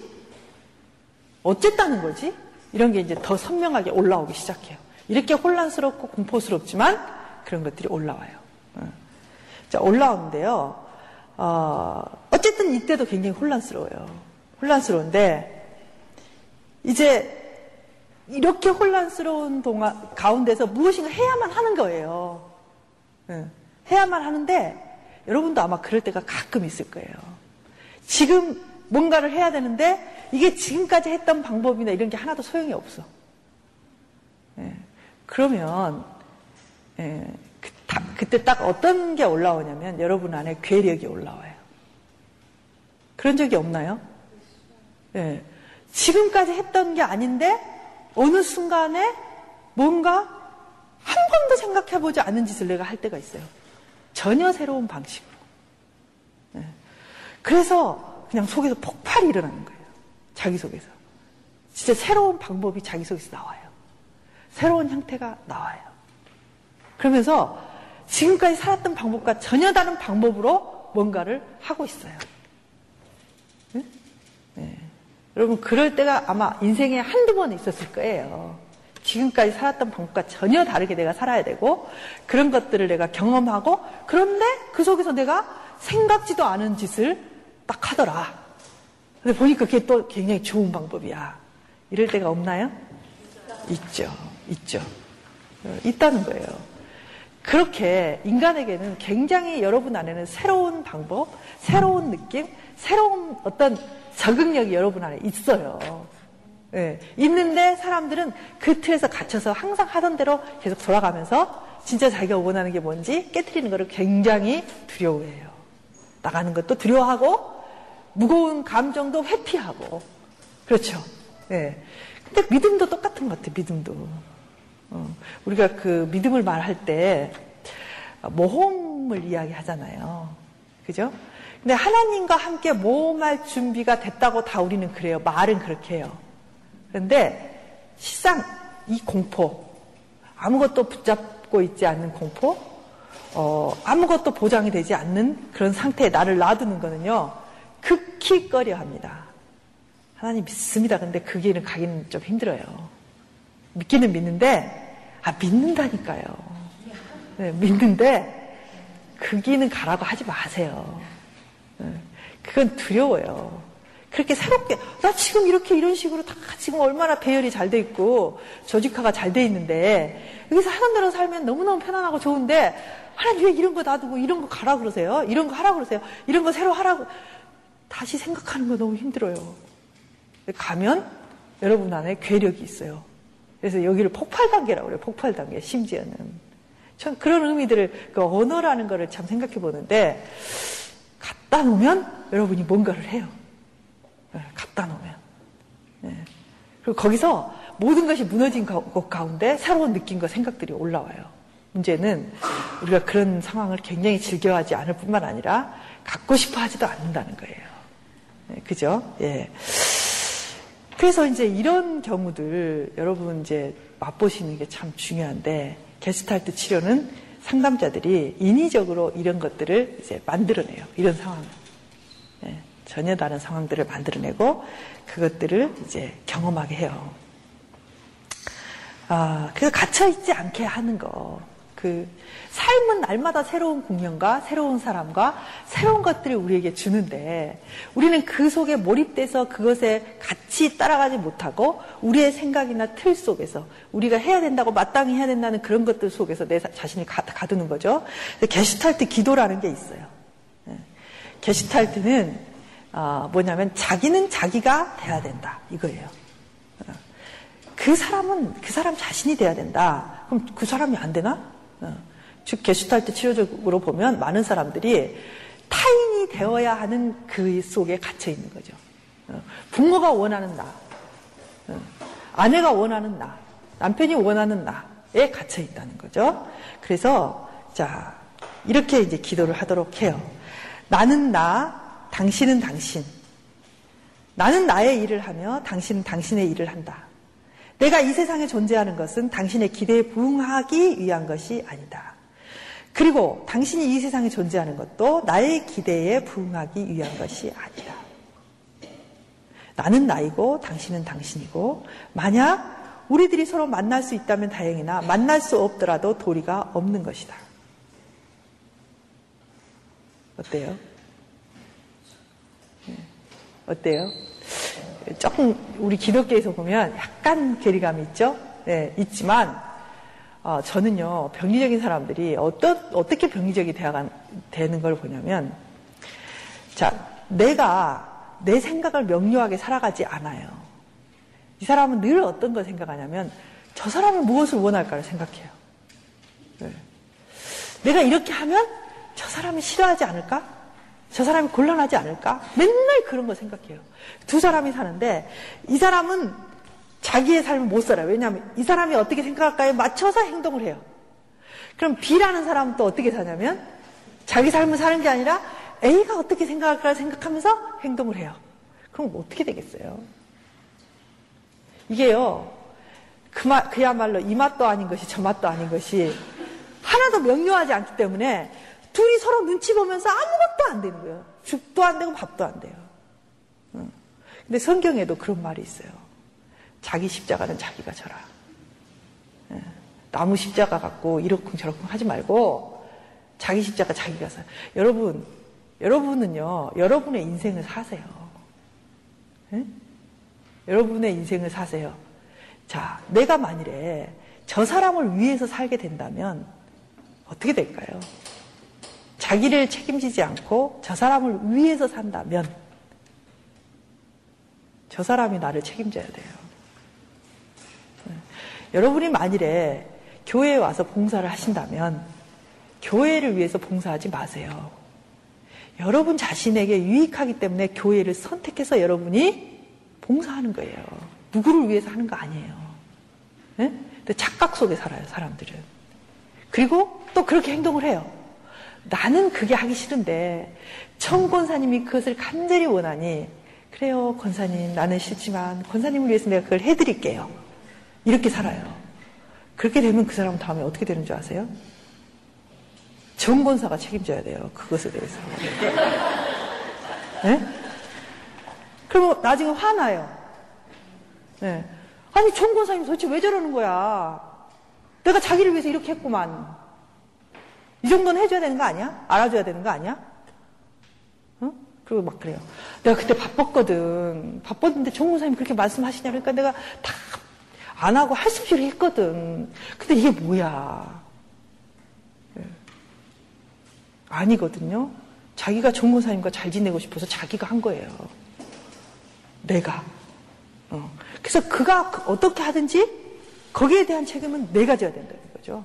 어쨌다는 거지? 이런 게 이제 더 선명하게 올라오기 시작해요. 이렇게 혼란스럽고 공포스럽지만 그런 것들이 올라와요. 응. 자, 올라오는데요. 어, 어쨌든 이때도 굉장히 혼란스러워요. 혼란스러운데 이제 이렇게 혼란스러운 동안 가운데서 무엇인가 해야만 하는 거예요. 응. 해야만 하는데 여러분도 아마 그럴 때가 가끔 있을 거예요. 지금 뭔가를 해야 되는데 이게 지금까지 했던 방법이나 이런 게 하나도 소용이 없어. 예. 그러면 예. 그, 다, 그때 딱 어떤 게 올라오냐면 여러분 안에 괴력이 올라와요. 그런 적이 없나요? 예. 지금까지 했던 게 아닌데 어느 순간에 뭔가 한 번도 생각해보지 않은 짓을 내가 할 때가 있어요. 전혀 새로운 방식으로. 예. 그래서 그냥 속에서 폭발이 일어나는 거예요. 자기 속에서. 진짜 새로운 방법이 자기 속에서 나와요. 새로운 형태가 나와요. 그러면서 지금까지 살았던 방법과 전혀 다른 방법으로 뭔가를 하고 있어요. 예? 예. 여러분 그럴 때가 아마 인생에 한두 번 있었을 거예요. 지금까지 살았던 방법과 전혀 다르게 내가 살아야 되고 그런 것들을 내가 경험하고 그런데 그 속에서 내가 생각지도 않은 짓을 딱 하더라. 근데 보니까 그게 또 굉장히 좋은 방법이야. 이럴 때가 없나요? 있죠. 있죠. 있다는 거예요. 그렇게 인간에게는 굉장히 여러분 안에는 새로운 방법, 새로운 느낌, 새로운 어떤 적응력이 여러분 안에 있어요. 예, 있는데 사람들은 그 틀에서 갇혀서 항상 하던 대로 계속 돌아가면서 진짜 자기가 원하는 게 뭔지 깨트리는 거를 굉장히 두려워해요. 나가는 것도 두려워하고 무거운 감정도 회피하고. 그렇죠. 네. 근데 믿음도 똑같은 것 같아요, 믿음도. 어, 우리가 그 믿음을 말할 때 모험을 이야기하잖아요. 그죠? 근데 하나님과 함께 모험할 준비가 됐다고 다 우리는 그래요. 말은 그렇게 해요. 그런데 실상 이 공포, 아무것도 붙잡고 있지 않는 공포, 어, 아무것도 보장이 되지 않는 그런 상태에 나를 놔두는 거는요, 극히 꺼려합니다. 하나님 믿습니다. 근데 그 길은 가기는 좀 힘들어요. 믿기는 믿는데, 아, 믿는다니까요. 네, 믿는데, 그 길은 가라고 하지 마세요. 네, 그건 두려워요. 그렇게 새롭게, 나 지금 이렇게 이런 식으로 다 지금 얼마나 배열이 잘 돼 있고, 조직화가 잘 돼 있는데, 여기서 하는 대로 살면 너무너무 편안하고 좋은데, 하나님 왜 이런 거 놔두고 이런 거 가라 그러세요? 이런 거 하라 그러세요? 이런 거 새로 하라고. 다시 생각하는 거 너무 힘들어요. 가면 여러분 안에 괴력이 있어요. 그래서 여기를 폭발 단계라고 그래요. 폭발 단계, 심지어는. 전 그런 의미들을, 그 언어라는 거를 참 생각해 보는데, 갖다 놓으면 여러분이 뭔가를 해요. 갖다 놓으면. 네. 그리고 거기서 모든 것이 무너진 것 가운데 새로운 느낌과 생각들이 올라와요. 문제는 우리가 그런 상황을 굉장히 즐겨하지 않을 뿐만 아니라 갖고 싶어 하지도 않는다는 거예요. 네, 그죠? 예. 그래서 이제 이런 경우들 여러분 이제 맛보시는 게 참 중요한데, 게스탈트 치료는 상담자들이 인위적으로 이런 것들을 이제 만들어내요. 이런 상황을. 네, 전혀 다른 상황들을 만들어내고 그것들을 이제 경험하게 해요. 아, 그래서 갇혀있지 않게 하는 거. 그, 삶은 날마다 새로운 공연과 새로운 사람과 새로운 것들을 우리에게 주는데, 우리는 그 속에 몰입돼서 그것에 같이 따라가지 못하고, 우리의 생각이나 틀 속에서, 우리가 해야 된다고 마땅히 해야 된다는 그런 것들 속에서 내 자신을 가, 가두는 거죠. 게슈탈트 기도라는 게 있어요. 게슈탈트는, 어, 뭐냐면, 자기는 자기가 돼야 된다. 이거예요. 그 사람은 그 사람 자신이 돼야 된다. 그럼 그 사람이 안 되나? 어. 즉 게슈탈트 치료적으로 보면 많은 사람들이 타인이 되어야 하는 그 속에 갇혀 있는 거죠. 어. 부모가 원하는 나, 어. 아내가 원하는 나, 남편이 원하는 나에 갇혀 있다는 거죠. 그래서 자 이렇게 이제 기도를 하도록 해요. 나는 나, 당신은 당신. 나는 나의 일을 하며 당신은 당신의 일을 한다. 내가 이 세상에 존재하는 것은 당신의 기대에 부응하기 위한 것이 아니다. 그리고 당신이 이 세상에 존재하는 것도 나의 기대에 부응하기 위한 것이 아니다. 나는 나이고 당신은 당신이고, 만약 우리들이 서로 만날 수 있다면 다행이나 만날 수 없더라도 도리가 없는 것이다. 어때요? 어때요? 조금 우리 기독교에서 보면 약간 괴리감이 있죠? 네, 있지만 어, 저는요 병리적인 사람들이 어떠, 어떻게 병리적이 되어간, 되는 걸 보냐면, 자 내가 내 생각을 명료하게 살아가지 않아요. 이 사람은 늘 어떤 걸 생각하냐면 저 사람은 무엇을 원할까를 생각해요. 네. 내가 이렇게 하면 저 사람이 싫어하지 않을까? 저 사람이 곤란하지 않을까? 맨날 그런 거 생각해요. 두 사람이 사는데 이 사람은 자기의 삶을 못 살아요. 왜냐하면 이 사람이 어떻게 생각할까에 맞춰서 행동을 해요. 그럼 B라는 사람은 또 어떻게 사냐면 자기 삶을 사는 게 아니라 A가 어떻게 생각할까 생각하면서 행동을 해요. 그럼 어떻게 되겠어요? 이게요. 그 마, 그야말로 이 맛도 아닌 것이 저 맛도 아닌 것이 하나도 명료하지 않기 때문에 둘이 서로 눈치 보면서 아무것도 안 되는 거예요. 죽도 안 되고 밥도 안 돼요. 근데 성경에도 그런 말이 있어요. 자기 십자가는 자기가 져라. 나무 십자가 갖고 이러쿵 저러쿵 하지 말고 자기 십자가 자기가 져라. 여러분, 여러분은요, 여러분의 인생을 사세요. 네? 여러분의 인생을 사세요. 자, 내가 만일에 저 사람을 위해서 살게 된다면 어떻게 될까요? 자기를 책임지지 않고 저 사람을 위해서 산다면 저 사람이 나를 책임져야 돼요. 여러분이 만일에 교회에 와서 봉사를 하신다면 교회를 위해서 봉사하지 마세요. 여러분 자신에게 유익하기 때문에 교회를 선택해서 여러분이 봉사하는 거예요. 누구를 위해서 하는 거 아니에요. 네? 근데 착각 속에 살아요, 사람들은. 그리고 또 그렇게 행동을 해요. 나는 그게 하기 싫은데 청 권사님이 그것을 간절히 원하니 그래요, 권사님, 나는 싫지만 권사님을 위해서 내가 그걸 해드릴게요. 이렇게 살아요. 그렇게 되면 그 사람 다음에 어떻게 되는 줄 아세요? 정 권사가 책임져야 돼요, 그것에 대해서. 네? 그러면 나중에 화나요. 네. 아니, 정 권사님 도대체 왜 저러는 거야? 내가 자기를 위해서 이렇게 했구만. 이 정도는 해줘야 되는 거 아니야? 알아줘야 되는 거 아니야? 응? 그리고 막 그래요. 내가 그때 바빴거든. 바빴는데 정 권사님 그렇게 말씀하시냐. 그러니까 내가 다 안 하고 할 수 없이 했거든. 근데 이게 뭐야? 아니거든요. 자기가 정 권사님과 잘 지내고 싶어서 자기가 한 거예요. 내가. 어. 그래서 그가 어떻게 하든지 거기에 대한 책임은 내가 져야 된다는 거죠.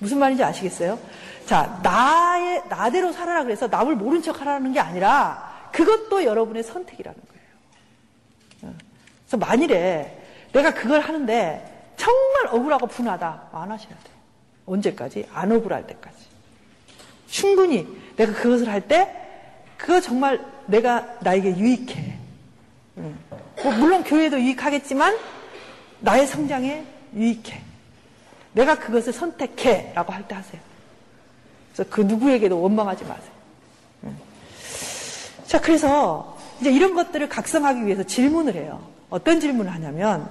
무슨 말인지 아시겠어요? 자, 나의, 나대로 살아라 그래서 남을 모른 척 하라는 게 아니라 그것도 여러분의 선택이라는 거예요. 어. 그래서 만일에 내가 그걸 하는데 정말 억울하고 분하다. 안 하셔야 돼요. 언제까지? 안 억울할 때까지. 충분히 내가 그것을 할 때 그거 정말 내가 나에게 유익해. 음. 뭐 물론 교회도 유익하겠지만 나의 성장에 유익해. 내가 그것을 선택해 라고 할 때 하세요. 그래서 그 누구에게도 원망하지 마세요. 음. 자, 그래서 이제 이런 것들을 각성하기 위해서 질문을 해요. 어떤 질문을 하냐면,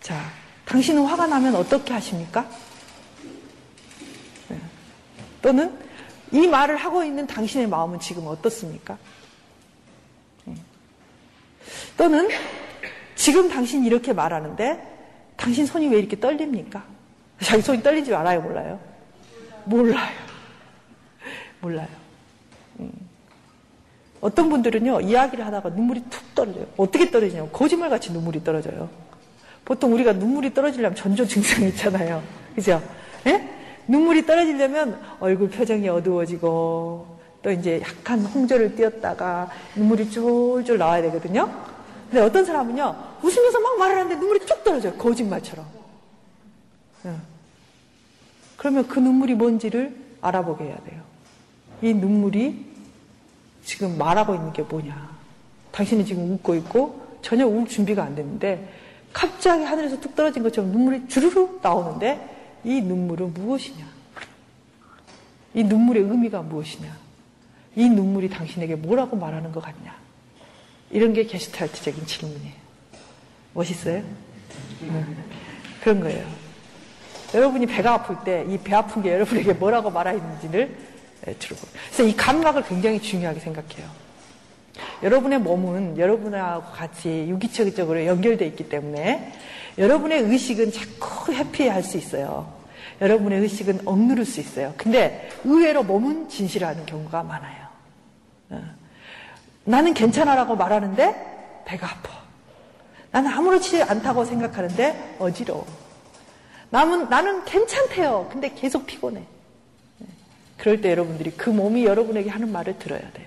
자, 당신은 화가 나면 어떻게 하십니까? 음. 또는 이 말을 하고 있는 당신의 마음은 지금 어떻습니까? 또는 지금 당신이 이렇게 말하는데 당신 손이 왜 이렇게 떨립니까? 자기 손이 떨리지 알아요, 몰라요? 몰라요. 몰라요. 음. 어떤 분들은요, 이야기를 하다가 눈물이 툭 떨어져요. 어떻게 떨어지냐면 거짓말같이 눈물이 떨어져요. 보통 우리가 눈물이 떨어지려면 전조 증상이 있잖아요. 그죠? 예? 눈물이 떨어지려면 얼굴 표정이 어두워지고 또 이제 약간 홍조를 띄었다가 눈물이 쫄쫄 나와야 되거든요. 근데 어떤 사람은요, 웃으면서 막 말을 하는데 눈물이 쭉 떨어져요, 거짓말처럼. 응. 그러면 그 눈물이 뭔지를 알아보게 해야 돼요. 이 눈물이 지금 말하고 있는 게 뭐냐. 당신이 지금 웃고 있고 전혀 울 준비가 안 됐는데 갑자기 하늘에서 뚝 떨어진 것처럼 눈물이 주르륵 나오는데 이 눈물은 무엇이냐? 이 눈물의 의미가 무엇이냐? 이 눈물이 당신에게 뭐라고 말하는 것 같냐? 이런 게 게슈탈트적인 질문이에요. 멋있어요? 음, 그런 거예요. 여러분이 배가 아플 때 이 배 아픈 게 여러분에게 뭐라고 말하는지를 들어보고. 그래서 이 감각을 굉장히 중요하게 생각해요. 여러분의 몸은 여러분하고 같이 유기체적으로 연결되어 있기 때문에 여러분의 의식은 자꾸 회피할 수 있어요. 여러분의 의식은 억누를 수 있어요. 근데 의외로 몸은 진실하는 경우가 많아요. 어. 나는 괜찮아라고 말하는데 배가 아파. 나는 아무렇지 않다고 생각하는데 어지러워. 남은, 나는 괜찮대요. 근데 계속 피곤해. 네. 그럴 때 여러분들이 그 몸이 여러분에게 하는 말을 들어야 돼요.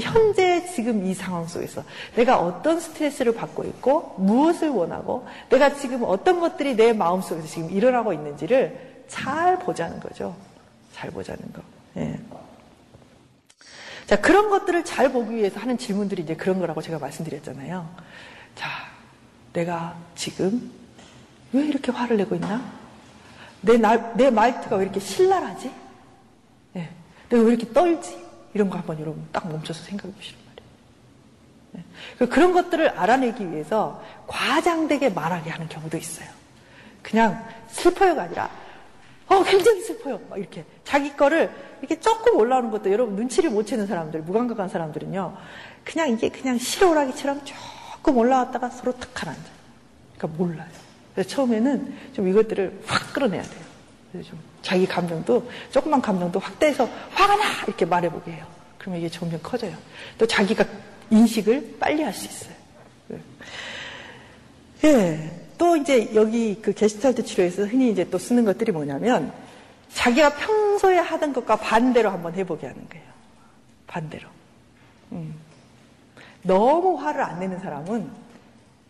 현재 지금 이 상황 속에서 내가 어떤 스트레스를 받고 있고 무엇을 원하고 내가 지금 어떤 것들이 내 마음속에서 지금 일어나고 있는지를 잘 보자는 거죠. 잘 보자는 거. 예. 자, 그런 것들을 잘 보기 위해서 하는 질문들이 이제 그런 거라고 제가 말씀드렸잖아요. 자, 내가 지금 왜 이렇게 화를 내고 있나? 내, 날, 내 말투가 왜 이렇게 신랄하지? 예. 내가 왜 이렇게 떨지? 이런 거 한번 여러분 딱 멈춰서 생각해 보시란 말이에요. 네. 그런 것들을 알아내기 위해서 과장되게 말하게 하는 경우도 있어요. 그냥 슬퍼요가 아니라 어 굉장히 슬퍼요 막 이렇게 자기 거를 이렇게 조금 올라오는 것도 여러분 눈치를 못 채는 사람들, 무감각한 사람들은요, 그냥 이게 그냥 실오라기처럼 조금 올라왔다가 서로 탁 가라앉아요. 그러니까 몰라요. 그래서 처음에는 좀 이것들을 확 끌어내야 돼요. 좀 자기 감정도, 조그만 감정도 확대해서 화가 나! 이렇게 말해보게 해요. 그러면 이게 점점 커져요. 또 자기가 인식을 빨리 할 수 있어요. 예. 또 이제 여기 그 게슈탈트 치료에서 흔히 이제 또 쓰는 것들이 뭐냐면 자기가 평소에 하던 것과 반대로 한번 해보게 하는 거예요. 반대로. 음. 너무 화를 안 내는 사람은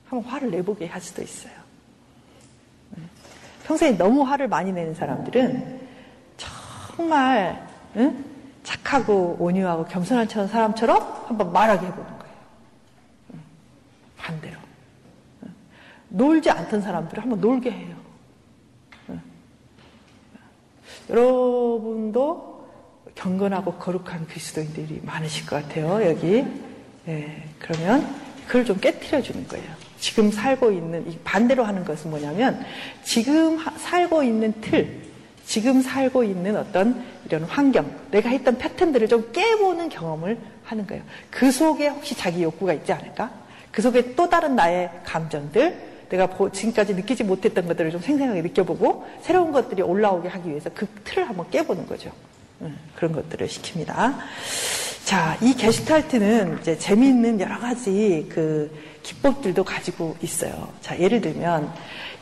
한번 화를 내보게 할 수도 있어요. 평소에 너무 화를 많이 내는 사람들은 정말 응? 착하고 온유하고 겸손한 사람처럼 한번 말하게 해보는 거예요. 반대로 놀지 않던 사람들을 한번 놀게 해요. 여러분도 경건하고 거룩한 그리스도인들이 많으실 것 같아요. 여기 네, 그러면 그걸 좀 깨트려 주는 거예요. 지금 살고 있는 이 반대로 하는 것은 뭐냐면 지금 하, 살고 있는 틀, 지금 살고 있는 어떤 이런 환경, 내가 했던 패턴들을 좀 깨보는 경험을 하는 거예요. 그 속에 혹시 자기 욕구가 있지 않을까? 그 속에 또 다른 나의 감정들, 내가 지금까지 느끼지 못했던 것들을 좀 생생하게 느껴보고 새로운 것들이 올라오게 하기 위해서 그 틀을 한번 깨보는 거죠. 그런 것들을 시킵니다. 자, 이 게슈탈트는 이제 재미있는 여러 가지 그 기법들도 가지고 있어요. 자, 예를 들면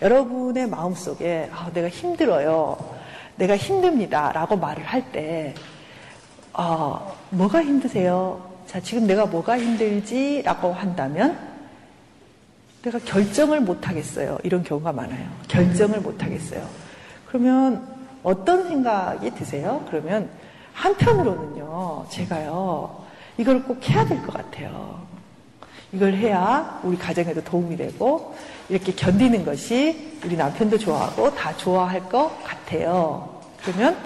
여러분의 마음 속에 아, 내가 힘들어요, 내가 힘듭니다라고 말을 할 때 어, 뭐가 힘드세요? 자, 지금 내가 뭐가 힘들지라고 한다면. 내가 결정을 못하겠어요. 이런 경우가 많아요. 결정을 못하겠어요. 그러면 어떤 생각이 드세요? 그러면 한편으로는요. 제가요. 이걸 꼭 해야 될 것 같아요. 이걸 해야 우리 가정에도 도움이 되고 이렇게 견디는 것이 우리 남편도 좋아하고 다 좋아할 것 같아요. 그러면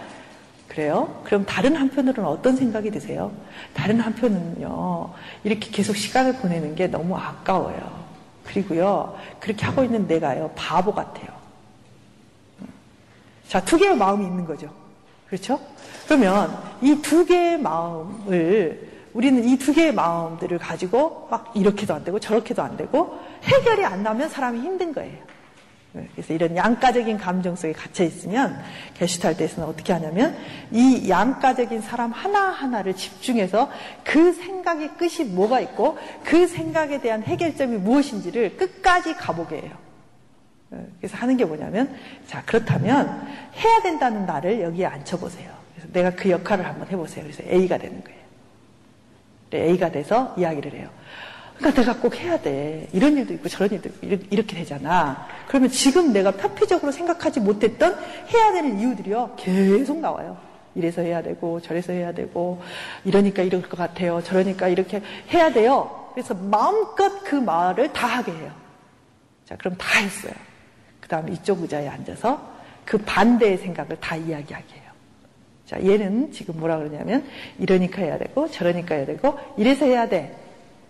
그래요? 그럼 다른 한편으로는 어떤 생각이 드세요? 다른 한편은요. 이렇게 계속 시간을 보내는 게 너무 아까워요. 그리고요, 그렇게 하고 있는 내가요, 바보 같아요. 자, 두 개의 마음이 있는 거죠. 그렇죠? 그러면 이 두 개의 마음을, 우리는 이 두 개의 마음들을 가지고 막 이렇게도 안 되고 저렇게도 안 되고 해결이 안 나면 사람이 힘든 거예요. 그래서 이런 양가적인 감정 속에 갇혀있으면 게슈탈트에서는 어떻게 하냐면 이 양가적인 사람 하나하나를 집중해서 그 생각의 끝이 뭐가 있고 그 생각에 대한 해결점이 무엇인지를 끝까지 가보게 해요. 그래서 하는 게 뭐냐면 자, 그렇다면 해야 된다는 나를 여기에 앉혀보세요. 그래서 내가 그 역할을 한번 해보세요. 그래서 A가 되는 거예요. A가 돼서 이야기를 해요. 그러니까 내가 꼭 해야 돼. 이런 일도 있고 저런 일도 있고 이렇게 되잖아. 그러면 지금 내가 편피적으로 생각하지 못했던 해야 되는 이유들이요. 계속 나와요. 이래서 해야 되고 저래서 해야 되고 이러니까 이럴 것 같아요. 저러니까 이렇게 해야 돼요. 그래서 마음껏 그 말을 다 하게 해요. 자, 그럼 다 했어요. 그 다음에 이쪽 의자에 앉아서 그 반대의 생각을 다 이야기하게 해요. 자, 얘는 지금 뭐라 그러냐면 이러니까 해야 되고 저러니까 해야 되고 이래서 해야 돼.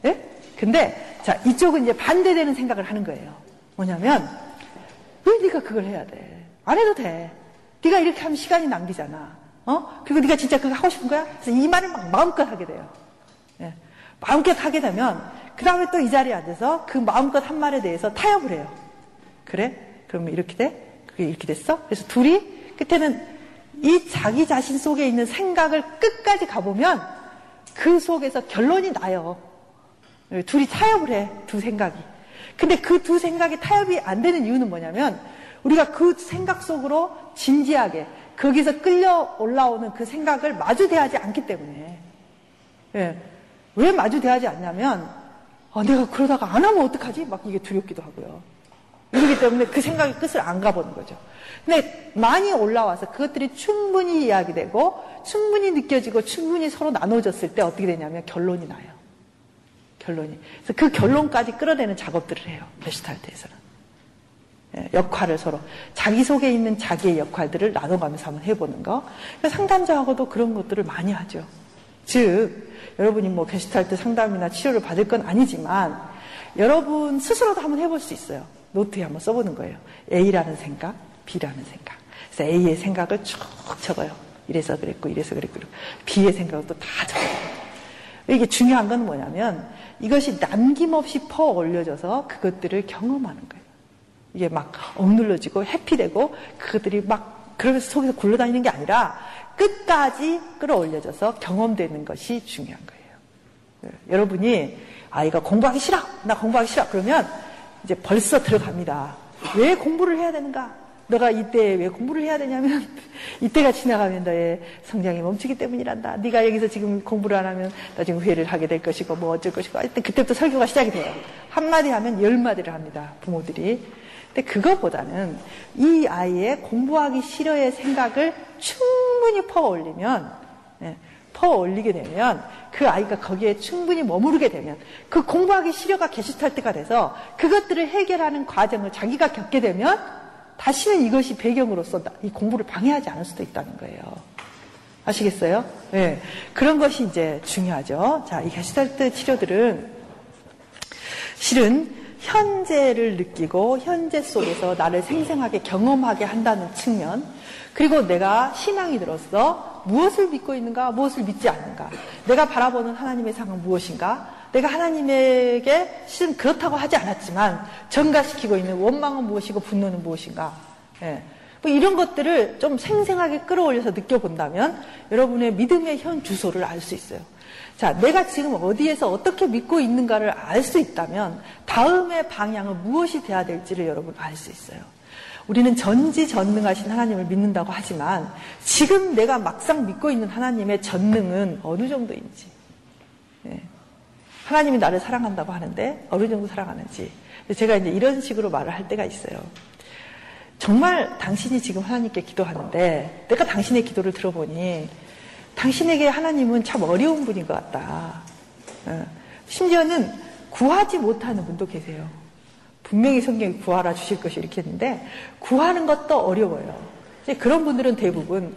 예? 근데 자, 이쪽은 이제 반대되는 생각을 하는 거예요. 뭐냐면 왜 네가 그걸 해야 돼? 안 해도 돼. 네가 이렇게 하면 시간이 낭비잖아. 어? 그리고 네가 진짜 그거 하고 싶은 거야? 그래서 이 말을 막 마음껏 하게 돼요. 예. 마음껏 하게 되면 그 다음에 또 이 자리에 앉아서 그 마음껏 한 말에 대해서 타협을 해요. 그래? 그러면 이렇게 돼? 그게 이렇게 됐어? 그래서 둘이 끝에는 이 자기 자신 속에 있는 생각을 끝까지 가보면 그 속에서 결론이 나요. 둘이 타협을 해, 두 생각이. 근데 그 두 생각이 타협이 안 되는 이유는 뭐냐면 우리가 그 생각 속으로 진지하게 거기서 끌려 올라오는 그 생각을 마주 대하지 않기 때문에. 예. 왜 마주 대하지 않냐면 아, 내가 그러다가 안 하면 어떡하지? 막 이게 두렵기도 하고요. 그렇기 때문에 그 생각의 끝을 안 가보는 거죠. 근데 많이 올라와서 그것들이 충분히 이야기되고 충분히 느껴지고 충분히 서로 나눠졌을 때 어떻게 되냐면 결론이 나요. 결론이. 그래서 그 결론까지 끌어내는 작업들을 해요. 게슈탈트에서는. 예, 역할을 서로. 자기 속에 있는 자기의 역할들을 나눠가면서 한번 해보는 거. 그러니까 상담자하고도 그런 것들을 많이 하죠. 즉, 여러분이 뭐 게슈탈트 상담이나 치료를 받을 건 아니지만, 여러분 스스로도 한번 해볼 수 있어요. 노트에 한번 써보는 거예요. A라는 생각, B라는 생각. 그래서 A의 생각을 쭉 적어요. 이래서 그랬고, 이래서 그랬고, B의 생각을 또 다 적어요. 이게 중요한 건 뭐냐면 이것이 남김없이 퍼올려져서 그것들을 경험하는 거예요. 이게 막 억눌러지고 해피되고 그것들이 막 그러면서 속에서 굴러다니는 게 아니라 끝까지 끌어올려져서 경험되는 것이 중요한 거예요. 여러분이 아이가 공부하기 싫어, 나 공부하기 싫어 그러면 이제 벌써 들어갑니다. 왜 공부를 해야 되는가? 너가 이때 왜 공부를 해야 되냐면 이때가 지나가면 너의 성장이 멈추기 때문이란다. 네가 여기서 지금 공부를 안 하면 나중에 후회를 하게 될 것이고 뭐 어쩔 것이고 하여튼 그때부터 설교가 시작이 돼요. 한마디 하면 열마디를 합니다. 부모들이. 근데 그것보다는 이 아이의 공부하기 싫어의 생각을 충분히 퍼올리면 예, 퍼올리게 되면 그 아이가 거기에 충분히 머무르게 되면 그 공부하기 싫어가 게슈탈트가 돼서 그것들을 해결하는 과정을 자기가 겪게 되면 다시는 이것이 배경으로서 이 공부를 방해하지 않을 수도 있다는 거예요. 아시겠어요? 예. 네. 그런 것이 이제 중요하죠. 자, 이 게슈탈트 치료들은 실은 현재를 느끼고 현재 속에서 나를 생생하게 경험하게 한다는 측면, 그리고 내가 신앙인으로서 무엇을 믿고 있는가, 무엇을 믿지 않는가, 내가 바라보는 하나님의 상은 무엇인가, 내가 하나님에게 실은 그렇다고 하지 않았지만 전가시키고 있는 원망은 무엇이고 분노는 무엇인가, 예. 뭐 이런 것들을 좀 생생하게 끌어올려서 느껴본다면 여러분의 믿음의 현 주소를 알 수 있어요. 자, 내가 지금 어디에서 어떻게 믿고 있는가를 알 수 있다면 다음의 방향은 무엇이 돼야 될지를 여러분 알 수 있어요. 우리는 전지전능하신 하나님을 믿는다고 하지만 지금 내가 막상 믿고 있는 하나님의 전능은 어느 정도인지, 예. 하나님이 나를 사랑한다고 하는데 어느 정도 사랑하는지, 제가 이제 이런 식으로 말을 할 때가 있어요. 정말 당신이 지금 하나님께 기도하는데 내가 당신의 기도를 들어보니 당신에게 하나님은 참 어려운 분인 것 같다. 심지어는 구하지 못하는 분도 계세요. 분명히 성경이 구하라 주실 것이 이렇게 했는데 구하는 것도 어려워요. 그런 분들은 대부분